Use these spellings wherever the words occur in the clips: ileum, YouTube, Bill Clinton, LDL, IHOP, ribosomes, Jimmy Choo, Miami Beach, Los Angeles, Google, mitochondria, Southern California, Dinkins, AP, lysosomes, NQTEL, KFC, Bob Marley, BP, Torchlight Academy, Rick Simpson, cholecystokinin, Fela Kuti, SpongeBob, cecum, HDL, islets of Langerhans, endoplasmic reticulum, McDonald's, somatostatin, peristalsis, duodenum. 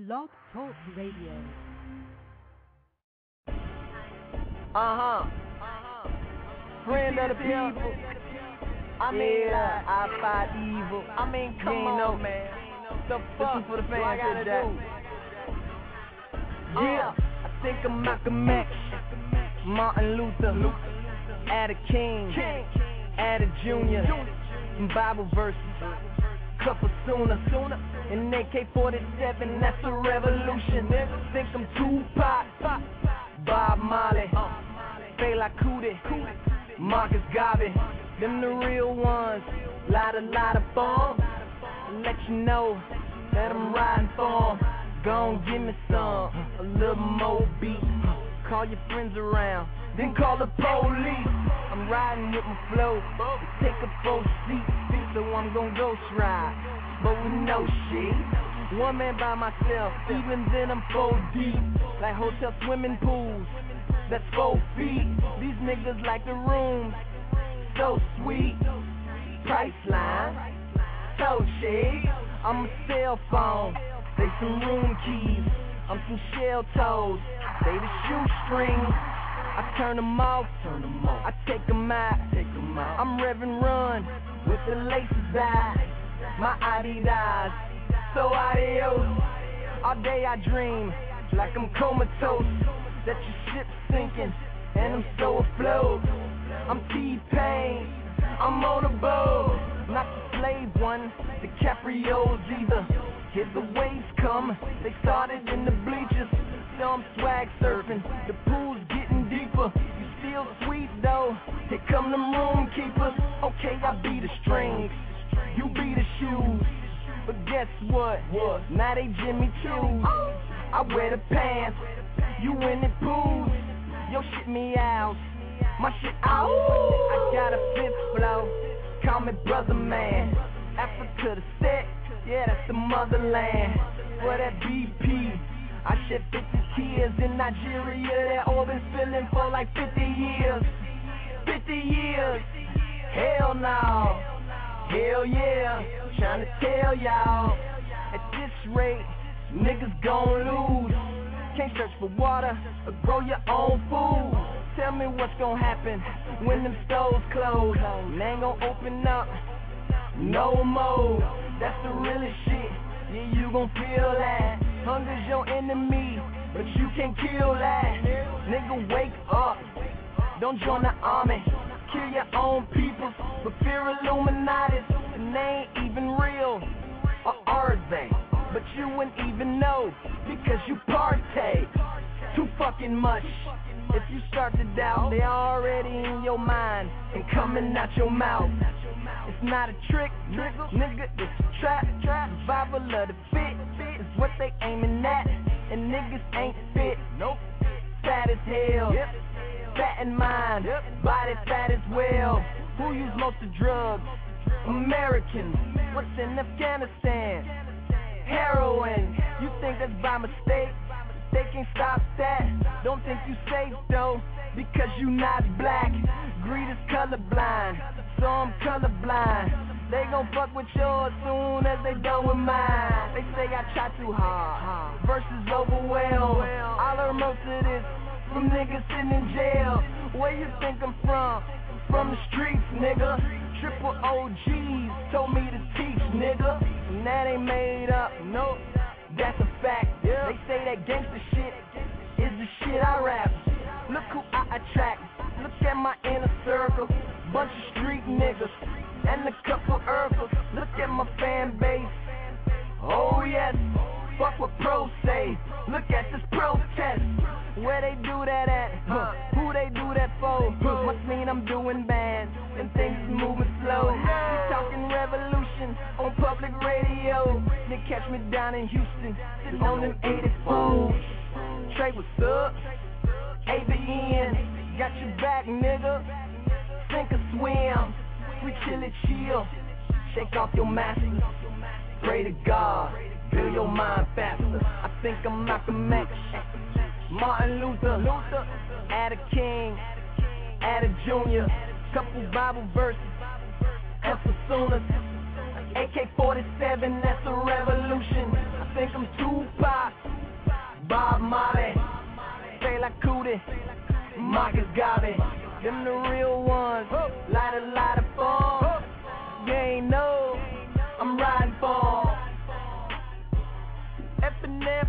Love Talk Radio. Friend of the people. I mean, yeah, I fight evil. I mean, come on, man. The fuck for the fans I gotta do. Yeah, I think of Malcolm X, Martin Luther, Adam King, Adam Jr., some Bible verses. Couple sooner, and AK-47, that's a revolution. Think I'm Tupac, Bob Marley, Fela Kuti, Marcus Garvey. Them the real ones, lot of form. Let you know that I'm riding for 'em. Gon' give me some, a little more beat. Call your friends around, then call the police. I'm riding with my flow, take a full seat. So I'm gon' ghost ride, but with no shit. One man by myself, even then I'm 4 deep. Like hotel swimming pools, that's 4 feet. These niggas like the rooms, so sweet. Priceline, so shit. I'm a cell phone, they some room keys. I'm some shell toes, they the shoestrings. I turn them off, I take them out. I'm Reverend Run. With the laces out, my Adidas, so adios. All day I dream, like I'm comatose. That your ship's sinking, and I'm so afloat. I'm T-Pain, I'm on a boat. Not the slave one, the DiCaprio's either. Here the waves come, they started in the bleachers. Now I'm swag surfing, the pool's getting deeper. You still sweet though, here come the room keepers. Okay, I be the strings, you be the shoes. But guess what? Now they Jimmy Choo. I wear the pants, you in the pools. Yo, shit me out, my shit out. I got a 5th flow, call me brother man. Africa the set, yeah, that's the motherland. For that BP, I shed 50 tears. In Nigeria, that oil been spilling for like 50 years. 50 years. Hell no, hell yeah, tryna tell y'all, at this rate, niggas gon' lose. Can't search for water, or grow your own food. Tell me what's gon' happen when them stores close. They ain't gon' open up, no more. That's the realest shit, yeah, you gon' feel that. Hunger's your enemy, but you can't kill that. Nigga, wake up, don't join the army. Kill your own people, but fear Illuminati, and they ain't even real, or are they? But you wouldn't even know, because you partake too fucking much. If you start to doubt, they're already in your mind, and coming out your mouth. It's not a trick, nigga, it's a trap, survival of the fit, is what they aiming at, and niggas ain't fit, fat as hell. Yep. Fat in mind, body fat as well. Who use most of drugs? Americans. What's in Afghanistan? Heroin. You think that's by mistake? They can't stop that. Don't think you safe though, because you not black. Greed is colorblind, so I'm colorblind. They gon' fuck with yours soon as they done with mine. They say I try too hard, versus overwhelmed. I learned most of this from niggas sitting in jail. Where you think I'm from? From the streets, nigga. Triple OGs told me to teach, nigga. And that ain't made up, nope, that's a fact. They say that gangster shit is the shit I rap. Look who I attract, look at my inner circle. Bunch of street niggas, and a couple Urkels. Look at my fan base, oh yes. Fuck what pros say, look at this protest. Where they do that at, who they do that for. Must mean I'm doing bad, and things moving slow. You talking revolution on public radio. They catch me down in Houston, sitting on them 84s. Trey, what's up? ABN, got your back, nigga. Sink or swim, we chill. Shake off your masters, pray to God. Fill your mind faster. I think I'm Malcolm X, Martin Luther, Ada King, Ada Jr., couple Bible verses, Ephesus, AK-47, that's a revolution. I think I'm Tupac, Garvey, Marcus Garvey. Them the real ones, light of fall. You ain't know, I'm riding for FNF.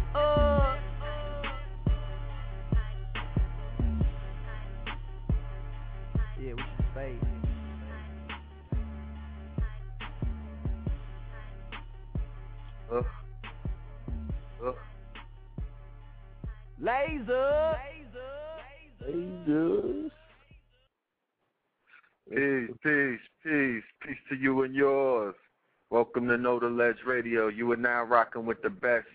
Yeah, we should fade. Lasers. Peace to you and yours. Welcome to Know the Ledge Radio. You are now rocking with the best.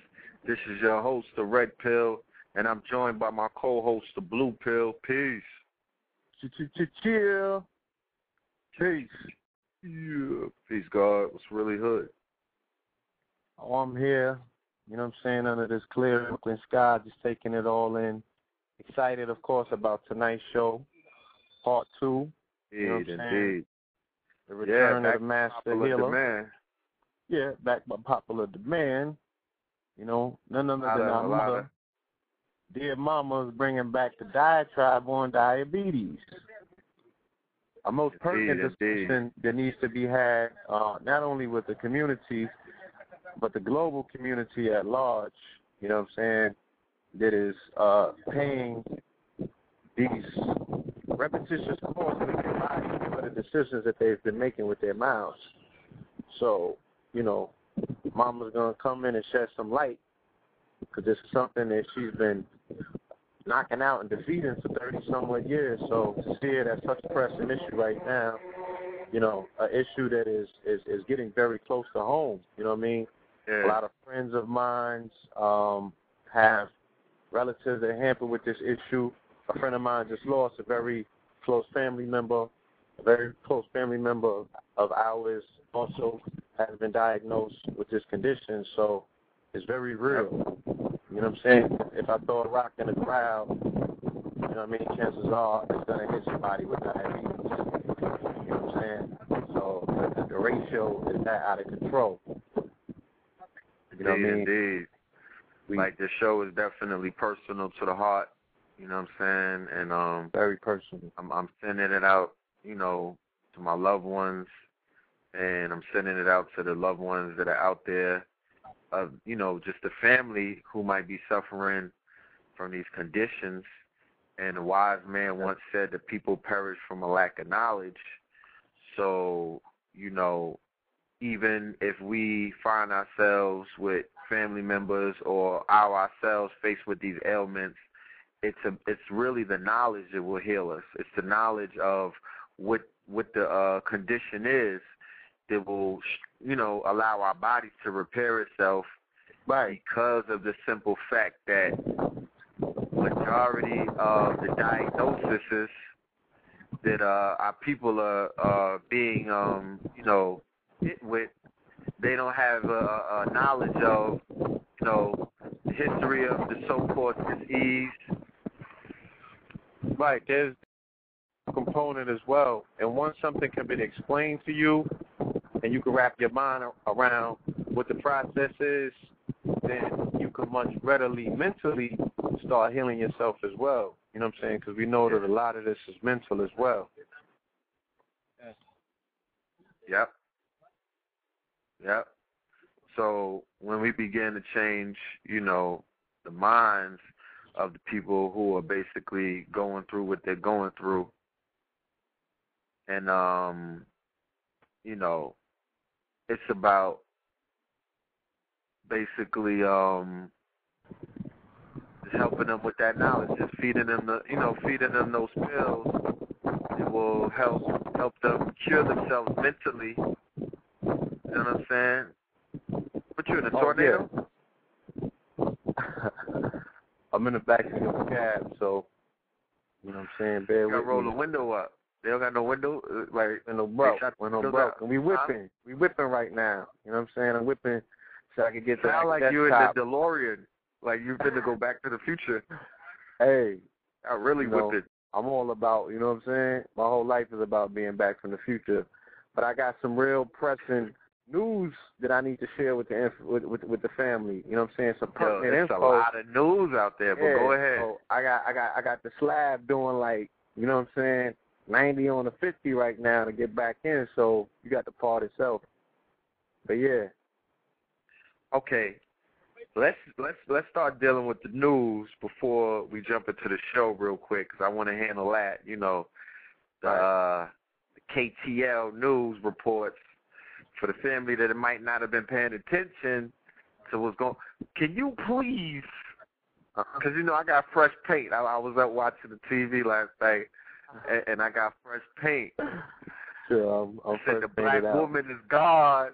This is your host, the Red Pill, and I'm joined by my co-host, the Blue Pill. Peace. Chill. Peace. Yeah. Peace, God. What's really hood? Oh, I'm here. You know what I'm saying? Under this clear Brooklyn sky, just taking it all in. Excited, of course, about tonight's show, part 2. You know what I'm saying? The return of the master healer. Demand. Yeah, back by popular demand. You know, none other than our mother. Dear Mama's bringing back the diatribe on diabetes. A most pertinent discussion that needs to be had, not only with the community, but the global community at large, you know what I'm saying, that is paying these repetitious costs in their body for the decisions that they've been making with their mouths. So, you know, Mama's going to come in and shed some light, because this is something that she's been knocking out and defeating for 30-somewhat years. So to see it as such a pressing issue right now, you know, an issue that is getting very close to home, you know what I mean? Yeah. A lot of friends of mine have relatives that are hampered with this issue. A friend of mine just lost a very close family member. A very close family member of ours also has been diagnosed with this condition, so it's very real. You know what I'm saying? If I throw a rock in the crowd, you know what I mean, chances are it's going to hit somebody with diabetes. You know what I'm saying? So the ratio is not out of control. You know what I mean? Indeed. Like, the show is definitely personal to the heart. You know what I'm saying? And very personal. I'm sending it out, you know, to my loved ones, and I'm sending it out to the loved ones that are out there, you know, just the family who might be suffering from these conditions. And a wise man once said that people perish from a lack of knowledge. So, you know, even if we find ourselves with family members or ourselves faced with these ailments, it's really the knowledge that will heal us. It's the knowledge of what the condition is that will, you know, allow our body to repair itself, because of the simple fact that majority of the diagnoses that our people are being, you know, hit with, they don't have a knowledge of, you know, the history of the so-called disease. Right, there's a component as well. And once something can be explained to you and you can wrap your mind around what the process is, then you can much readily mentally start healing yourself as well. You know what I'm saying? Because we know that a lot of this is mental as well. Yep. So when we begin to change, you know, the minds of the people who are basically going through what they're going through, and, you know, it's about basically helping them with that knowledge, just feeding them feeding them those pills that will help them cure themselves mentally. You know what I'm saying? But you in a tornado? Yeah. I'm in the back of the cab, so you know what I'm saying. Bear with me. You gotta roll the window up. They don't got no window, like no broke. Window broke. And we whipping. We whipping right now. You know what I'm saying? I'm whipping so I can get to that. Sound like you in the DeLorean. Like you've been to go back to the future. Hey. I really whipped it. I'm all about, you know what I'm saying? My whole life is about being back from the future. But I got some real pressing news that I need to share with the family. You know what I'm saying? Some pertinent info. There's a lot of news out there, but go ahead. So I got the slab doing, like, you know what I'm saying, 90 on the 50 right now to get back in. So you got the part itself. But yeah. Okay. Let's start dealing with the news before we jump into the show real quick, because I want to handle that. You know, the KTL news reports for the family that it might not have been paying attention to what's going. Can you please? Because you know I got fresh paint. I was up watching the TV last night, and I got fresh paint. Sure, I'm said the black woman is God.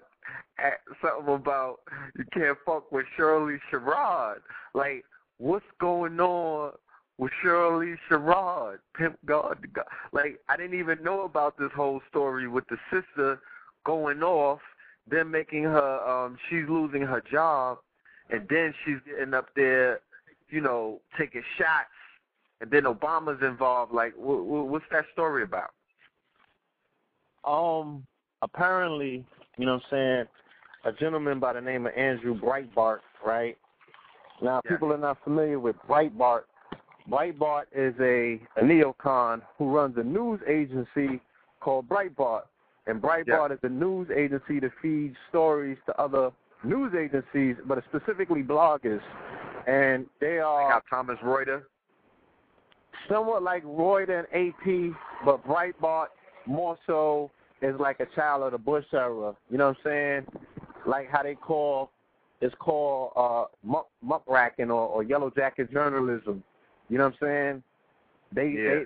Something about you can't fuck with Shirley Sherrod. Like, what's going on with Shirley Sherrod? Pimp God, God. Like, I didn't even know about this whole story with the sister going off, then making her, she's losing her job, and then she's getting up there, you know, taking shots, and then Obama's involved. Like, what's that story about? Apparently, you know what I'm saying, a gentleman by the name of Andrew Breitbart, right? Now, people are not familiar with Breitbart. Breitbart is a neocon who runs a news agency called Breitbart. And Breitbart is a news agency that feeds stories to other news agencies, but specifically bloggers. And they are... Like Thomas Reuter? Somewhat like Reuter and AP, but Breitbart more so... is like a child of the Bush era, you know what I'm saying? Like how they call, it's called muckracking or yellow jacket journalism, you know what I'm saying?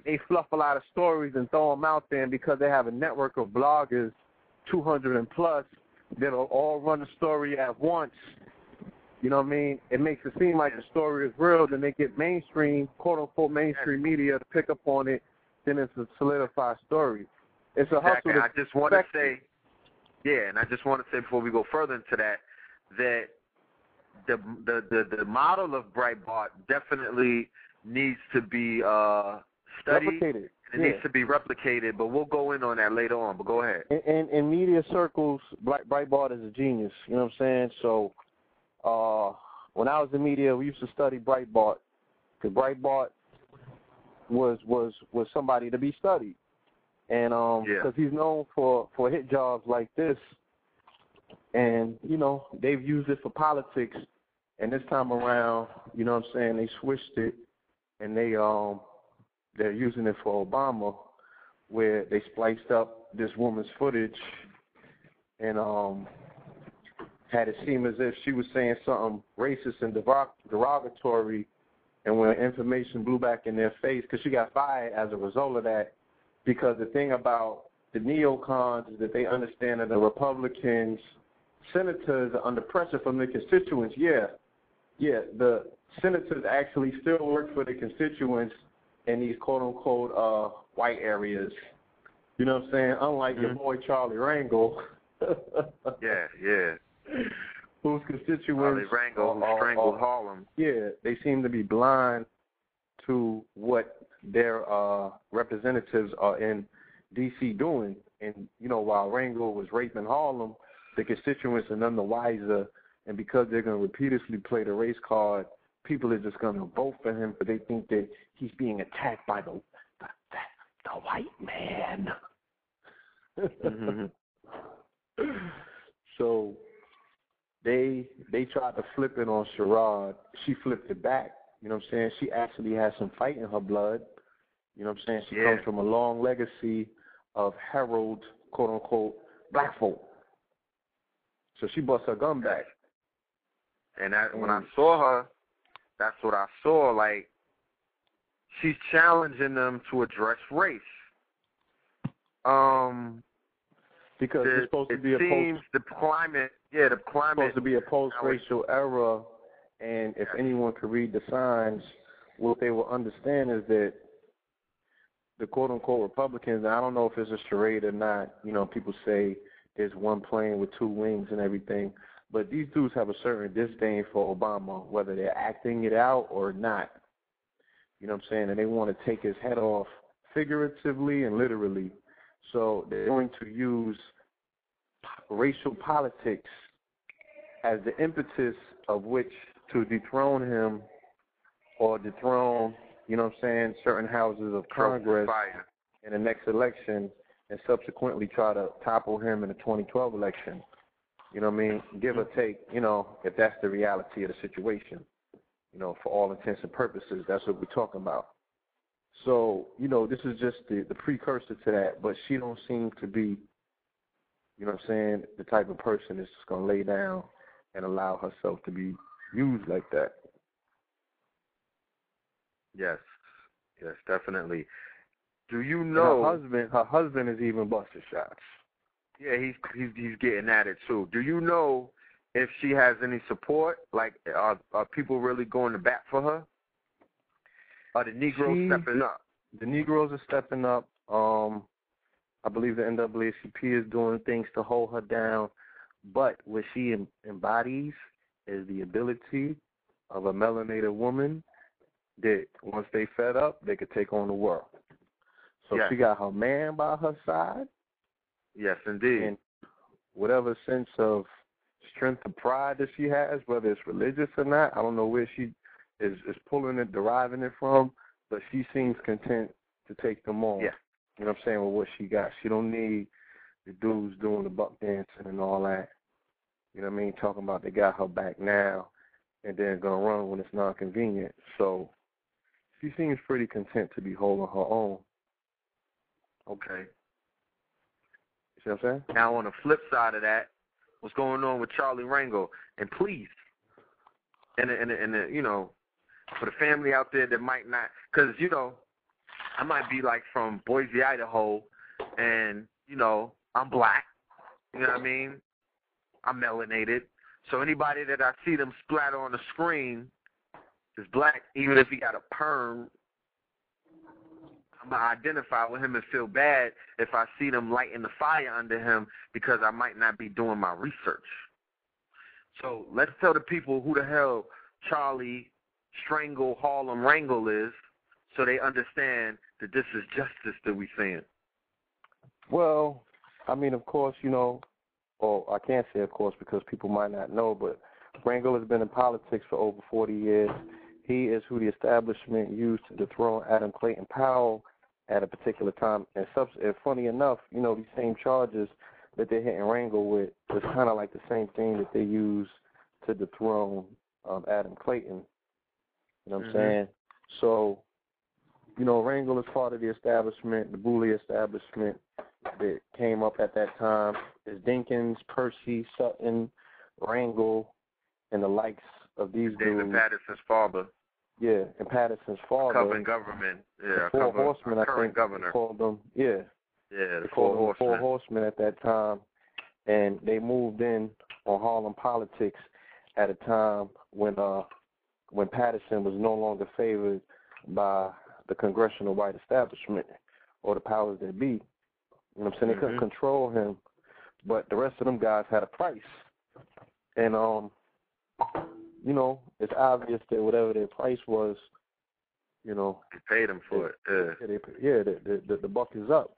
They fluff a lot of stories and throw them out there, and because they have a network of bloggers, 200 and plus, that'll all run the story at once, you know what I mean? It makes it seem like the story is real, then they get mainstream, quote-unquote mainstream media to pick up on it, then it's a solidified story. It's a hustle. And I just want to say, before we go further into that, that the model of Breitbart definitely needs to be studied. Replicated. It needs to be replicated, but we'll go in on that later on. But go ahead. In media circles, Breitbart is a genius. You know what I'm saying? So when I was in media, we used to study Breitbart, because Breitbart was somebody to be studied. And because he's known for hit jobs like this, and, you know, they've used it for politics, and this time around, you know what I'm saying, they switched it, and they're using it for Obama, where they spliced up this woman's footage and had it seem as if she was saying something racist and derogatory, and when information blew back in their face, because she got fired as a result of that. Because the thing about the neocons is that they understand that the Republicans, senators are under pressure from their constituents. Yeah, the senators actually still work for the constituents in these quote-unquote white areas. You know what I'm saying? Unlike your boy Charlie Rangel. Whose constituents... Charlie Rangel strangled Harlem. Yeah, they seem to be blind to what... their representatives are in D.C. doing. And, you know, while Rangel was raping Harlem, the constituents are none the wiser. And because they're going to repeatedly play the race card, people are just going to vote for him because they think that he's being attacked by the white man. So they tried to flip it on Sherrod. She flipped it back. You know what I'm saying? She actually has some fight in her blood. You know what I'm saying? She comes from a long legacy of herald, quote-unquote, black folk. So she busts her gun back. And when I saw her, that's what I saw. Like, she's challenging them to address race. Because it's supposed to be a the climate. Supposed to be a post-racial era. And if anyone could read the signs, what they will understand is that the quote-unquote Republicans, and I don't know if it's a charade or not, you know, people say there's one plane with two wings and everything, but these dudes have a certain disdain for Obama, whether they're acting it out or not. You know what I'm saying? And they want to take his head off figuratively and literally. So they're going to use racial politics as the impetus of which to dethrone him or dethrone, you know what I'm saying, certain houses of Congress in the next election and subsequently try to topple him in the 2012 election. You know what I mean? Give or take, you know, if that's the reality of the situation. You know, for all intents and purposes, that's what we're talking about. So, you know, this is just the precursor to that, but she don't seem to be, you know what I'm saying, the type of person that's just going to lay down and allow herself to be used like that. Yes. Yes, definitely. Do you know... Her husband is even busting shots. Yeah, he's getting at it, too. Do you know if she has any support? Like, are people really going to bat for her? Are the Negroes stepping up? The Negroes are stepping up. I believe the NAACP is doing things to hold her down. But what she embodies is the ability of a melanated woman that once they fed up, they could take on the world. So yes. She got her man by her side. Yes, indeed. And whatever sense of strength and pride that she has, whether it's religious or not, I don't know where she is pulling it, deriving it from, but she seems content to take them on. Yeah. You know what I'm saying, with what she got. She don't need the dudes doing the buck dancing and all that. You know what I mean? Talking about they got her back now and then going to run when it's not convenient. So she seems pretty content to be holding her own. Okay. You know what I'm saying? Now on the flip side of that, what's going on with Charlie Rangel? And please, you know, for the family out there that might not, because, you know, I might be like from Boise, Idaho, and, you know, I'm black. You know what I mean? I'm melanated. So anybody that I see them splatter on the screen is black, even if he got a perm. I'm going to identify with him and feel bad if I see them lighting the fire under him because I might not be doing my research. So let's tell the people who the hell Charlie Strangle Harlem Rangel is so they understand that this is justice that we're seeing. Well, I mean, of course, you know, or I can't say of course because people might not know, but Rangel has been in politics for over 40 years. He is who the establishment used to dethrone Adam Clayton Powell at a particular time. And funny enough, you know, these same charges that they're hitting Rangel with is kind of like the same thing that they used to dethrone Adam Clayton. You know what I'm saying? So, you know, Rangel is part of the establishment, the Booley establishment that came up at that time. There's Dinkins, Percy, Sutton, Rangel, and the likes of these David dudes. Patterson's father. Yeah, and Patterson's father. Covering government. Yeah, the four horsemen, I think, governor. They called them. Yeah. Yeah, the four horsemen at that time. And they moved in on Harlem politics at a time when Patterson was no longer favored by the congressional white establishment or the powers that be. You know what I'm saying? They couldn't control him, but the rest of them guys had a price. And, you know, it's obvious that whatever their price was, you know. They paid them for it. The buck is up.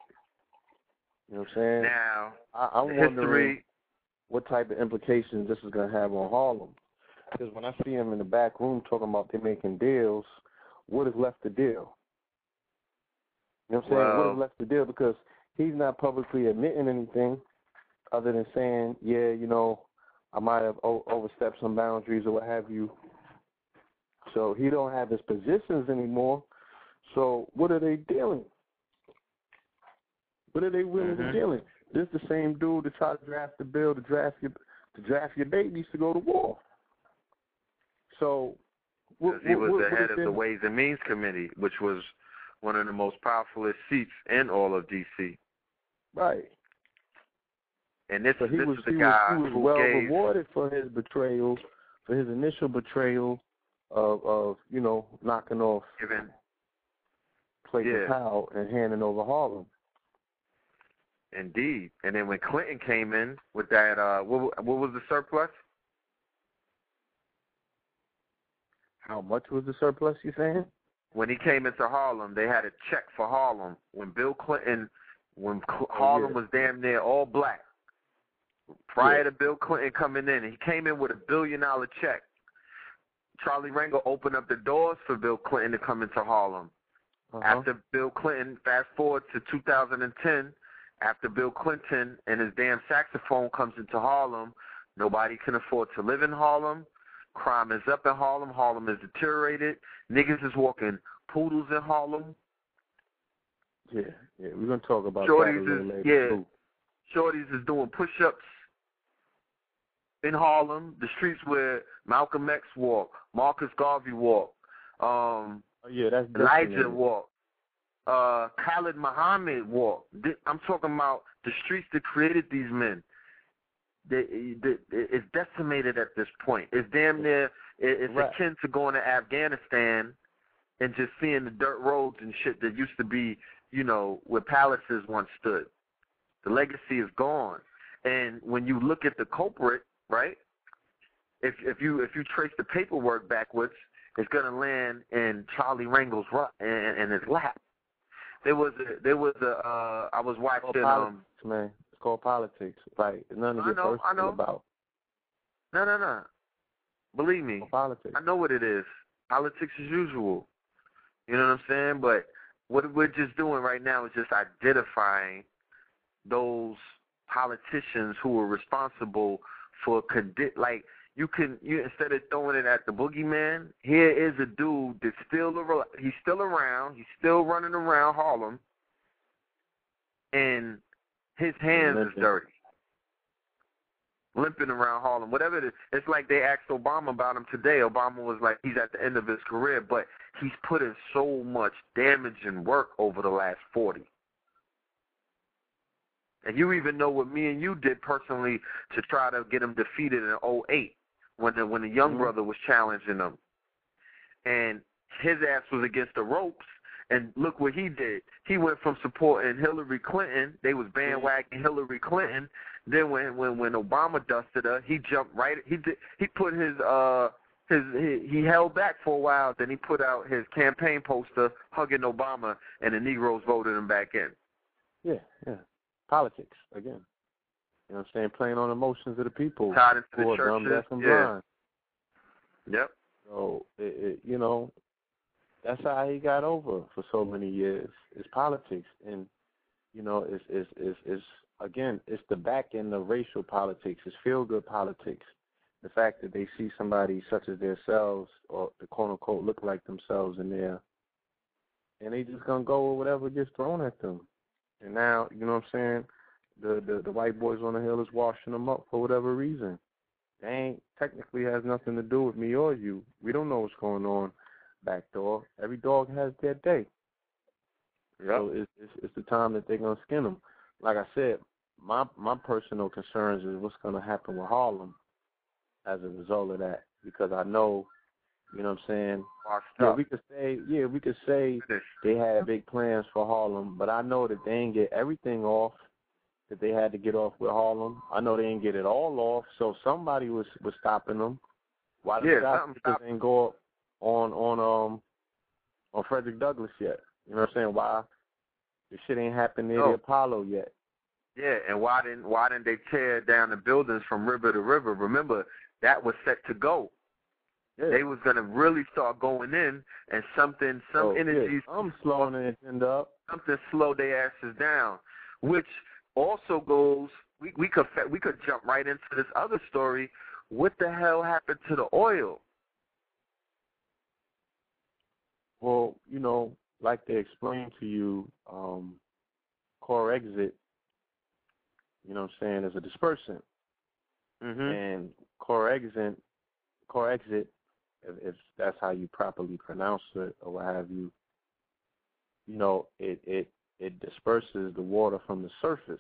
You know what I'm saying? Now, I'm wondering what type of implications this is going to have on Harlem. Because when I see them in the back room talking about they're making deals, what is left to deal? You know what I'm saying? What is left to deal? Because he's not publicly admitting anything other than saying, yeah, you know, I might have overstepped some boundaries or what have you. So he don't have his positions anymore. So what are they dealing? What are they willing to deal in? This is the same dude that tried to draft the bill to draft your babies to go to war. So he was the head of the Ways and Means Committee, which was one of the most powerful seats in all of D.C. Right. And this, so he this was, is the he guy was, he was who well gave rewarded for his betrayal, for his initial betrayal of you know, knocking off Clayton Powell and handing over Harlem. Indeed. And then when Clinton came in with that, what was the surplus? How much was the surplus, you saying? When he came into Harlem, they had a check for Harlem. When Bill Clinton, when Harlem was damn near all black, Prior to Bill Clinton coming in, he came in with $1 billion check. Charlie Rangel opened up the doors for Bill Clinton to come into Harlem. After Bill Clinton, fast forward to 2010, after Bill Clinton and his damn saxophone comes into Harlem, nobody can afford to live in Harlem. Crime is up in Harlem. Harlem is deteriorated. Niggas is walking poodles in Harlem. Yeah, yeah, we're going to talk about shorties that later. Yeah, shorties is doing push-ups in Harlem, the streets where Malcolm X walked, Marcus Garvey walked, that's Elijah walked, Khalid Muhammad walked. I'm talking about the streets that created these men. It's decimated at this point. It's damn near, it's akin to going to Afghanistan and just seeing the dirt roads and shit that used to be, you know, where palaces once stood. The legacy is gone. And when you look at the culprit, right, if you trace the paperwork backwards, it's going to land in Charlie Rangel's and his lap. I was watching politics, man. It's called politics. Like none of your personal about. No. Believe me, politics. I know what it is. Politics as usual. You know what I'm saying? But what we're just doing right now is just identifying those politicians who are responsible for instead of throwing it at the boogeyman, here is a dude that's still around, he's still running around Harlem, and his hands is dirty, limping around Harlem. Whatever it is, it's like they asked Obama about him today. Obama was like, he's at the end of his career, but he's put in so much damage and work over the last 40. And you even know what me and you did personally to try to get him defeated in 2008 when the young brother was challenging him. And his ass was against the ropes, and look what he did. He went from supporting Hillary Clinton. They was bandwagoning Hillary Clinton. Then when Obama dusted her, he jumped right. He held back for a while. Then he put out his campaign poster hugging Obama, and the Negroes voted him back in. Yeah, yeah. Politics, again. You know what I'm saying? Playing on emotions of the people. Tied into the churches. Dumb, deaf, and blind. Yep. So, you know, that's how he got over for so many years. It's politics. And, you know, it's the back end of racial politics. It's feel-good politics. The fact that they see somebody such as themselves or the quote-unquote look like themselves in there, and they just going to go with whatever gets thrown at them. And now, you know what I'm saying, the white boys on the hill is washing them up for whatever reason. They ain't technically has nothing to do with me or you. We don't know what's going on back door. Every dog has their day. Yep. So it's the time that they're going to skin them. Like I said, my personal concerns is what's going to happen with Harlem as a result of that, because I know, you know what I'm saying? We could say they had big plans for Harlem, but I know that they ain't get everything off that they had to get off with Harlem. I know they didn't get it all off, so somebody was stopping them. Why the cops didn't go up on Frederick Douglass yet? You know what I'm saying? Why the shit ain't happened near the Apollo yet? Yeah, and why didn't they tear down the buildings from river to river? Remember, that was set to go. Yeah. They was gonna really start going in, and energies. I'm slowing the agenda up. Something slowed their asses down, which also goes. We could jump right into this other story. What the hell happened to the oil? Well, you know, like they explained to you, Corexit. You know, what I'm saying, is a dispersant, and Corexit. If that's how you properly pronounce it or what have you, you know, it disperses the water from the surface.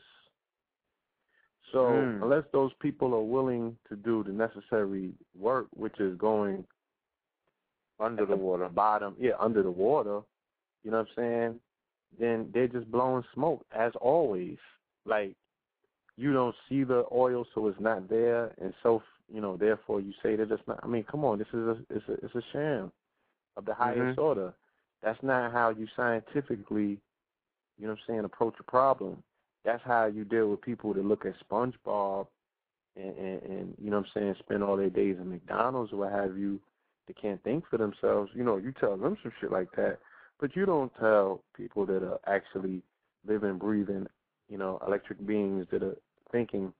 So unless those people are willing to do the necessary work, which is going under the water, under the water, you know what I'm saying, then they're just blowing smoke as always. Like, you don't see the oil, so it's not there, and so you know, therefore, you say that it's not. I mean, come on, this is it's a sham of the highest order. That's not how you scientifically, you know what I'm saying, approach a problem. That's how you deal with people that look at SpongeBob and you know what I'm saying, spend all their days in McDonald's or what have you, they can't think for themselves. You know, you tell them some shit like that, but you don't tell people that are actually living, breathing, you know, electric beings that are thinking.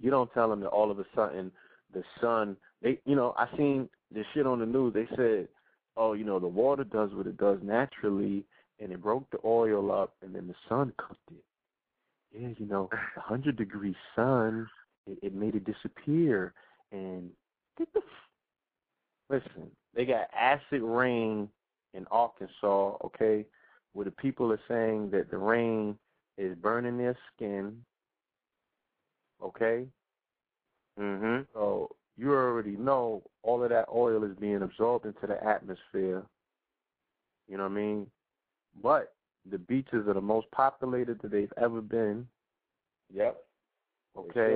You don't tell them that all of a sudden the sun, they, you know, I seen this shit on the news. They said, oh, you know, the water does what it does naturally, and it broke the oil up, and then the sun cooked it. Yeah, you know, 100-degree sun, it made it disappear. And listen, they got acid rain in Arkansas, okay, where the people are saying that the rain is burning their skin, okay? Mm-hmm. So you already know all of that oil is being absorbed into the atmosphere, you know what I mean? But the beaches are the most populated that they've ever been. Yep. Okay.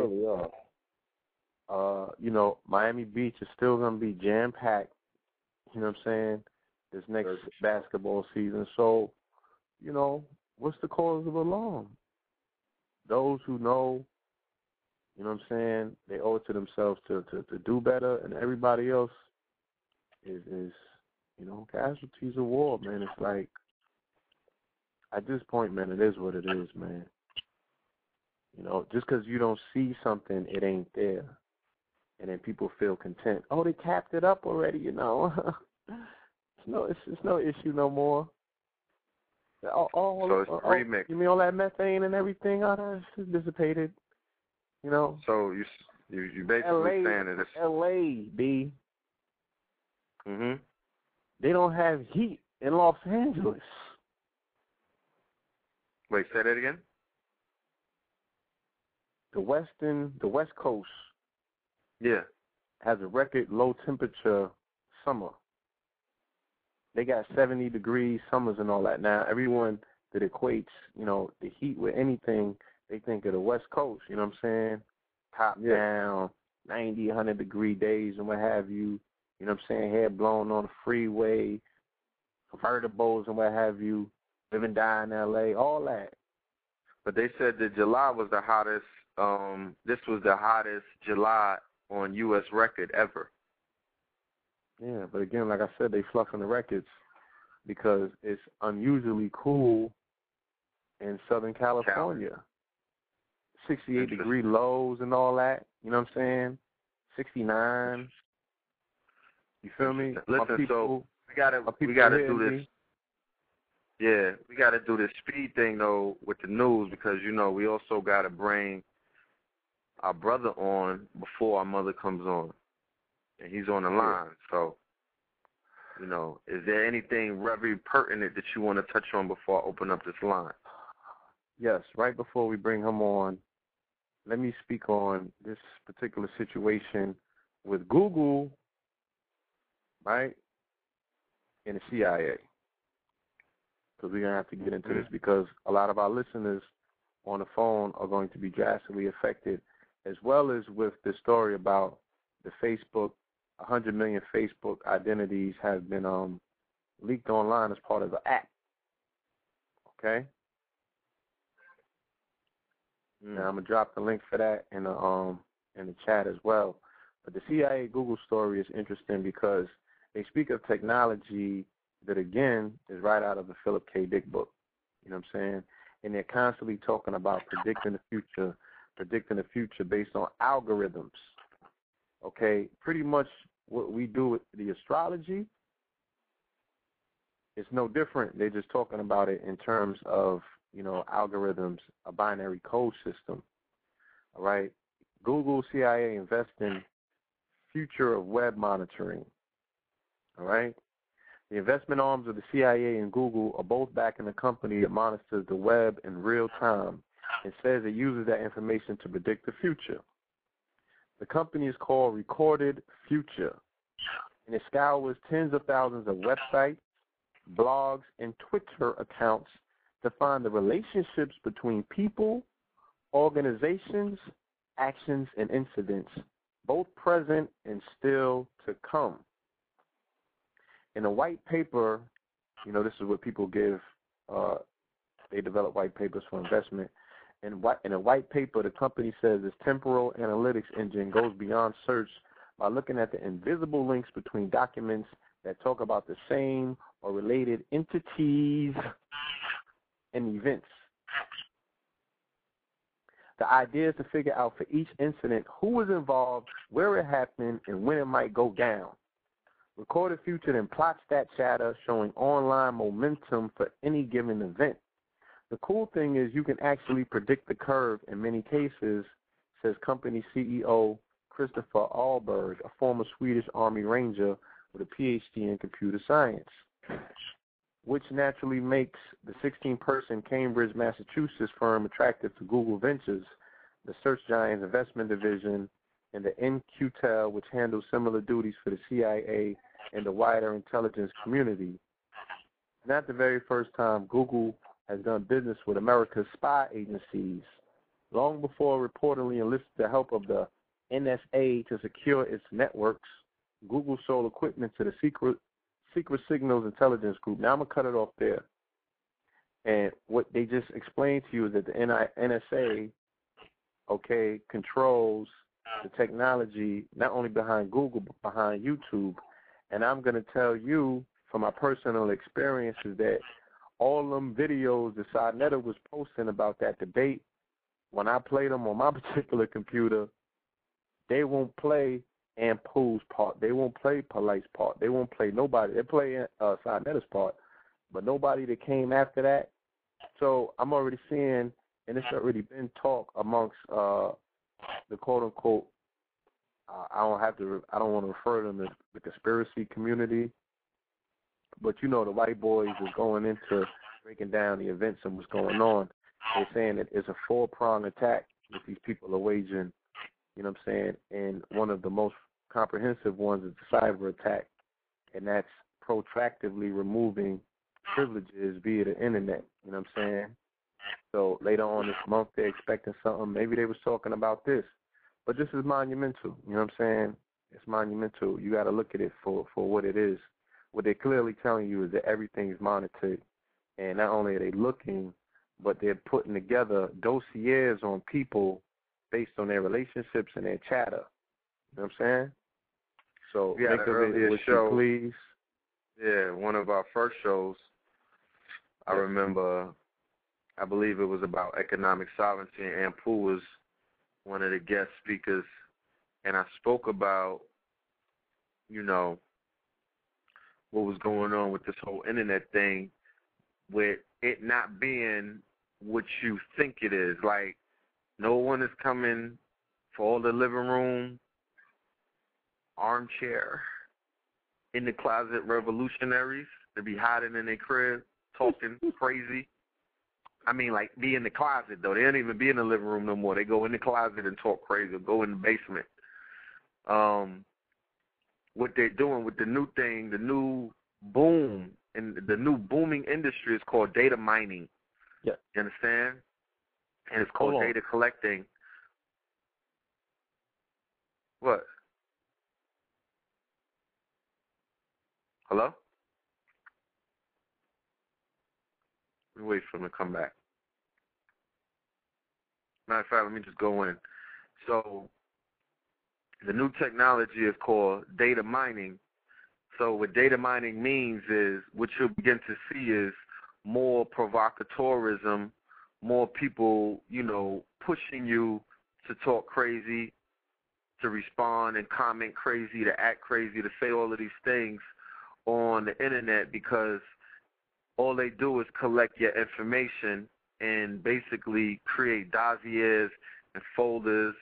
You know, Miami Beach is still going to be jam-packed, you know what I'm saying, this next basketball season. So, you know, what's the cause of alarm? Those who know, you know what I'm saying, they owe it to themselves to do better, and everybody else is, you know, casualties of war, man. It's like, at this point, man, it is what it is, man. You know, just because you don't see something, it ain't there. And then people feel content. Oh, they tapped it up already, you know. It's no issue no more. So it's remix. You mean all that methane and everything? Oh, that's dissipated, you know. So you basically saying that it's... L.A., B. Mm-hmm. They don't have heat in Los Angeles. Wait, say that again? The West Coast, yeah, has a record low temperature summer. They got 70 degree summers and all that. Now, everyone that equates, you know, the heat with anything, they think of the West Coast, you know what I'm saying? Top down, 90, 100 degree days and what have you, you know what I'm saying? Hair blown on the freeway, convertibles and what have you, live and die in L.A., all that. But they said that July was the hottest. This was the hottest July on U.S. record ever. Yeah, but again, like I said, they fluffing the records because it's unusually cool in Southern California. 68-degree lows and all that, you know what I'm saying? 69. You feel me? Listen, people, so we gotta do this. Me? Yeah, we got to do this speed thing, though, with the news because, you know, we also got to bring our brother on before our mother comes on, and he's on the line. So, you know, is there anything very pertinent that you want to touch on before I open up this line? Yes, right before we bring him on, let me speak on this particular situation with Google, right, and the CIA. Because we're going to have to get into this because a lot of our listeners on the phone are going to be drastically affected, as well as with the story about the Facebook, 100 million Facebook identities have been leaked online as part of the app. Okay? Now, I'm going to drop the link for that in the chat as well. But the CIA Google story is interesting because they speak of technology that, again, is right out of the Philip K. Dick book. You know what I'm saying? And they're constantly talking about predicting the future based on algorithms. Okay? Pretty much what we do with the astrology, it's no different. They're just talking about it in terms of, you know, algorithms, a binary code system. All right? Google, CIA invest in future of web monitoring. All right? The investment arms of the CIA and Google are both backing a company that monitors the web in real time and says it uses that information to predict the future. The company is called Recorded Future, and it scours tens of thousands of websites, blogs, and Twitter accounts to find the relationships between people, organizations, actions, and incidents, both present and still to come. In a white paper, you know, this is what people give, they develop white papers for investment. In a white paper, the company says its temporal analytics engine goes beyond search by looking at the invisible links between documents that talk about the same or related entities and events. The idea is to figure out for each incident who was involved, where it happened, and when it might go down. Recorded Future then plots that chatter, showing online momentum for any given event. The cool thing is you can actually predict the curve in many cases, says company CEO Christopher Ahlberg, a former Swedish Army Ranger with a PhD in computer science, which naturally makes the 16-person Cambridge, Massachusetts firm attractive to Google Ventures, the search giant's investment division, and the NQTEL, which handles similar duties for the CIA and the wider intelligence community. Not the very first time Google has done business with America's spy agencies. Long before reportedly enlisted the help of the NSA to secure its networks, Google sold equipment to the Secret Signals Intelligence Group. Now I'm going to cut it off there. And what they just explained to you is that the NSA, okay, controls the technology not only behind Google but behind YouTube. And I'm going to tell you from my personal experiences that all them videos that Sarnetta was posting about that debate, when I played them on my particular computer, they won't play Ampou's part. They won't play Polite's part. They won't play nobody. They play Sarnetta's part, but nobody that came after that. So I'm already seeing, and it's already been talk amongst the quote-unquote, I don't want to refer to them as the conspiracy community, but you know the white boys is going into breaking down the events and what's going on. They're saying that it's a four-pronged attack that these people are waging, you know what I'm saying, and one of the most comprehensive ones is the cyber attack, and that's protractively removing privileges via the internet, you know what I'm saying? So later on this month they're expecting something. Maybe they was talking about this, but this is monumental, you know what I'm saying? It's monumental. You got to look at it for what it is. What they're clearly telling you is that everything's monitored, and not only are they looking, but they're putting together dossiers on people based on their relationships and their chatter. You know what I'm saying? So yeah, make of it what show, you please. Yeah, one of our first shows, I remember, I believe it was about economic sovereignty, and Ampou was one of the guest speakers, and I spoke about, you know, what was going on with this whole internet thing, with it not being what you think it is. Like, no one is coming for all the living room, armchair, in the closet revolutionaries to be hiding in their crib, talking crazy. I mean, like, be in the closet, though. They don't even be in the living room no more. They go in the closet and talk crazy or go in the basement. What they're doing with the new thing, the new boom, and the new booming industry is called data mining. Yeah. You understand? And it's called data collecting. What? Hello? We wait for him to come back. Matter of fact, let me just go in. So the new technology is called data mining. So what data mining means is what you'll begin to see is more provocateurism, more people, you know, pushing you to talk crazy, to respond and comment crazy, to act crazy, to say all of these things on the internet, because all they do is collect your information and basically create dossiers and folders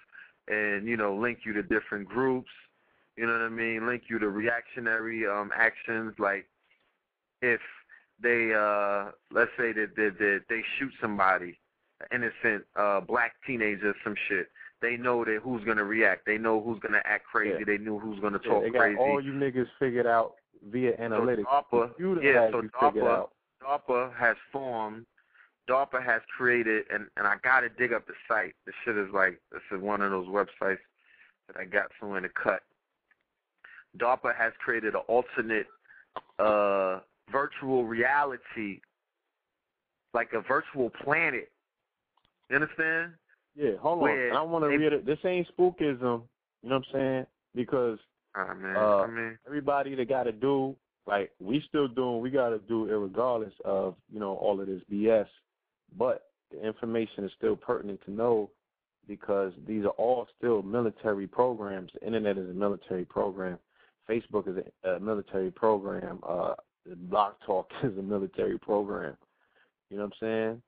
and, you know, link you to different groups, you know what I mean, link you to reactionary actions. Like if they, let's say that they shoot somebody, an innocent black teenager, some shit, they know that who's going to react. They know who's going to act crazy. Yeah. They knew who's going to talk crazy. They got all you niggas figured out via analytics. So DARPA, DARPA has formed. DARPA has created, and I got to dig up the site. This shit is like, this is one of those websites that I got somewhere to cut. DARPA has created an alternate virtual reality, like a virtual planet You understand? Yeah, hold on. I want to reiterate. This ain't spookism, you know what I'm saying? Because everybody that got to do, like, we still doing, we got to do irregardless of, you know, all of this BS. But the information is still pertinent to know because these are all still military programs. The Internet is a military program. Facebook is a military program. Block Talk is a military program. You know what I'm saying?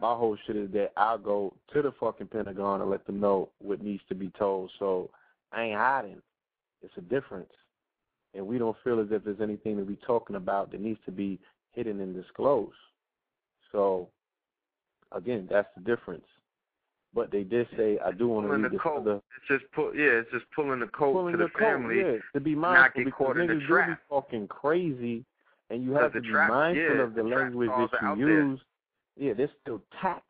My whole shit is that I'll go to the fucking Pentagon and let them know what needs to be told. So I ain't hiding. It's a difference. And we don't feel as if there's anything that we're talking about that needs to be hidden and disclosed. So, again, that's the difference. But they did say, I do want to read this other. It's just pulling the coat to the family. Yeah, to be mindful because niggas really fucking crazy. And you have to be mindful of the language that you use. Yeah, there's still tack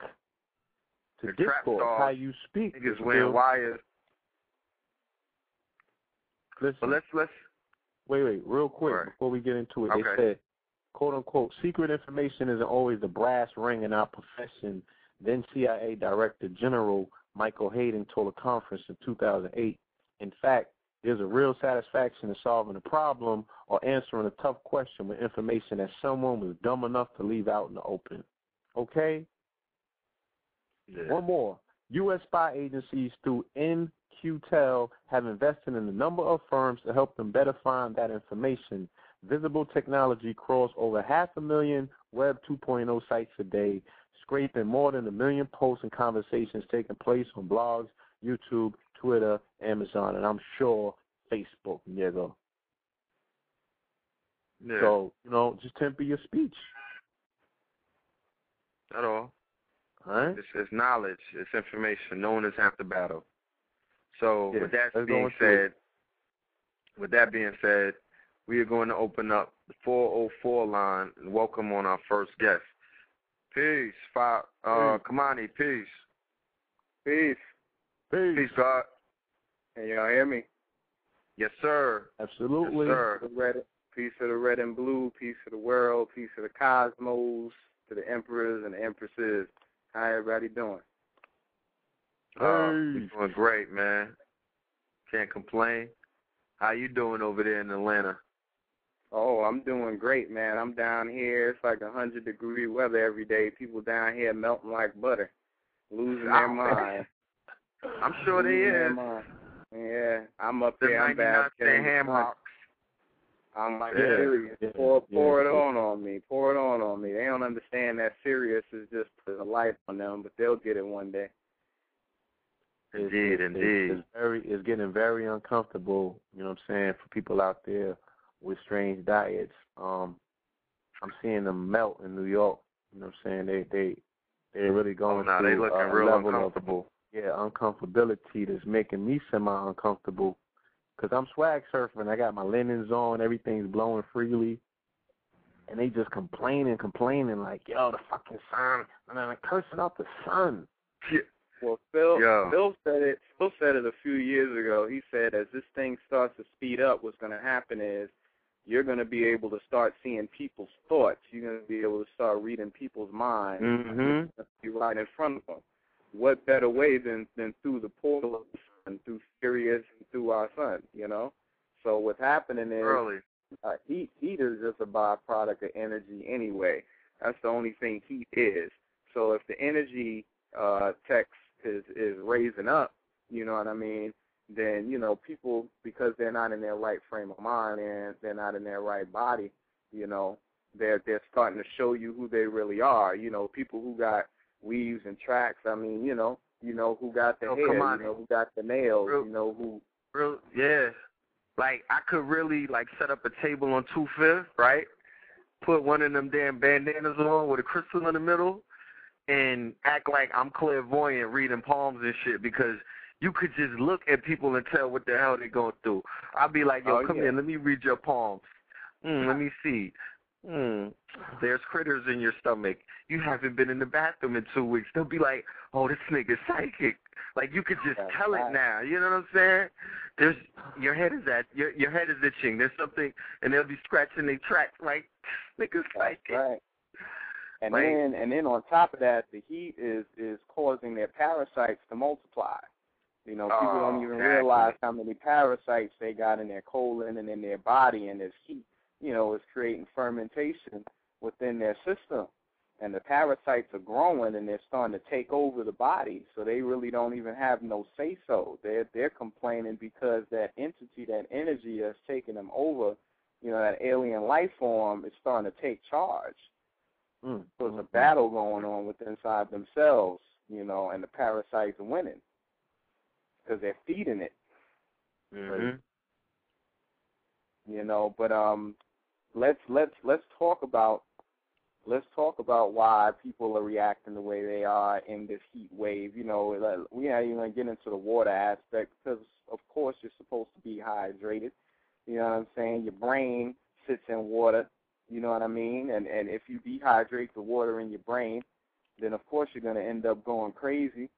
to discourse, how you speak. Niggas wearing wires. Listen, but let's wait, real quick before we get into it. Okay. They said, quote unquote, secret information isn't always the brass ring in our profession. Then CIA Director General Michael Hayden told a conference in 2008. In fact, there's a real satisfaction in solving a problem or answering a tough question with information that someone was dumb enough to leave out in the open. Okay? Yeah. One more. U.S. spy agencies through NQTEL have invested in a number of firms to help them better find that information. Visible technology crawls over 500,000 Web 2.0 sites a day, scraping more than 1 million posts and conversations taking place on blogs, YouTube, Twitter, Amazon, and I'm sure Facebook, nigga. Yeah. So, you know, just temper your speech. At all right? It's knowledge. It's information. Knowing is half the battle. So with that being said, we are going to open up the 404 line and welcome on our first guest. Peace, Kamani. Peace. Peace. Peace. Peace, God. Can y'all hear me? Yes, sir. Absolutely. Yes, sir. Peace of the red and blue. Peace of the world. Peace of the cosmos. To the emperors and the empresses. How everybody doing? Doing great, man. Can't complain. How you doing over there in Atlanta? Oh, I'm doing great, man. I'm down here. It's like 100-degree weather every day. People down here melting like butter, losing their mind. I'm sure they is. Yeah, I'm up there. I'm basking in hammocks. I'm like, serious. Pour it on me. Pour it on me. They don't understand that Sirius is just a light on them, but they'll get it one day. Indeed. It's getting very uncomfortable, you know what I'm saying, for people out there with strange diets. I'm seeing them melt in New York. You know what I'm saying? They're really going through a level uncomfortable. Uncomfortability that's making me semi-uncomfortable. Because I'm swag surfing. I got my linens on. Everything's blowing freely. And they just complaining, like, yo, the fucking sun. And I'm cursing out the sun. Yeah. Well, Phil said it a few years ago. He said as this thing starts to speed up, what's going to happen is you're going to be able to start seeing people's thoughts. You're going to be able to start reading people's minds. Mm-hmm. You're right in front of them. What better way than through the portal of the sun, through Sirius, and through our sun, you know? So what's happening is heat is just a byproduct of energy anyway. That's the only thing heat is. So if the energy text is raising up, you know what I mean, then, you know, people, because they're not in their right frame of mind and they're not in their right body, you know, they're starting to show you who they really are. You know, people who got weaves and tracks, I mean, you know who got the hair, you know, who got the nails, you know, who. Yeah. Like, I could really, like, set up a table on 2/5, right, put one of them damn bandanas on with a crystal in the middle, and act like I'm clairvoyant reading palms and shit, because you could just look at people and tell what the hell they're going through. I'll be like, yo, come here, let me read your palms. Let me see. There's critters in your stomach. You haven't been in the bathroom in 2 weeks. They'll be like, oh, this nigga's psychic. Like, you could just tell it now. You know what I'm saying? Your head is itching. There's something, and they'll be scratching their tracks like, nigga's psychic. Right. And right. then on top of that, the heat is causing their parasites to multiply. You know, people don't even realize how many parasites they got in their colon and in their body, and this heat, you know, is creating fermentation within their system. And the parasites are growing, and they're starting to take over the body, so they really don't even have no say-so. They're complaining because that entity, that energy that's taking them over, you know, that alien life form is starting to take charge. Mm. So there's a battle going on within inside themselves, you know, and the parasites are winning because they're feeding it. Mm-hmm. Right? You know, but let's talk about why people are reacting the way they are in this heat wave. You know, we're not even going to get into the water aspect because, of course, you're supposed to be hydrated. You know what I'm saying? Your brain sits in water, you know what I mean? And if you dehydrate the water in your brain, then, of course, you're going to end up going crazy.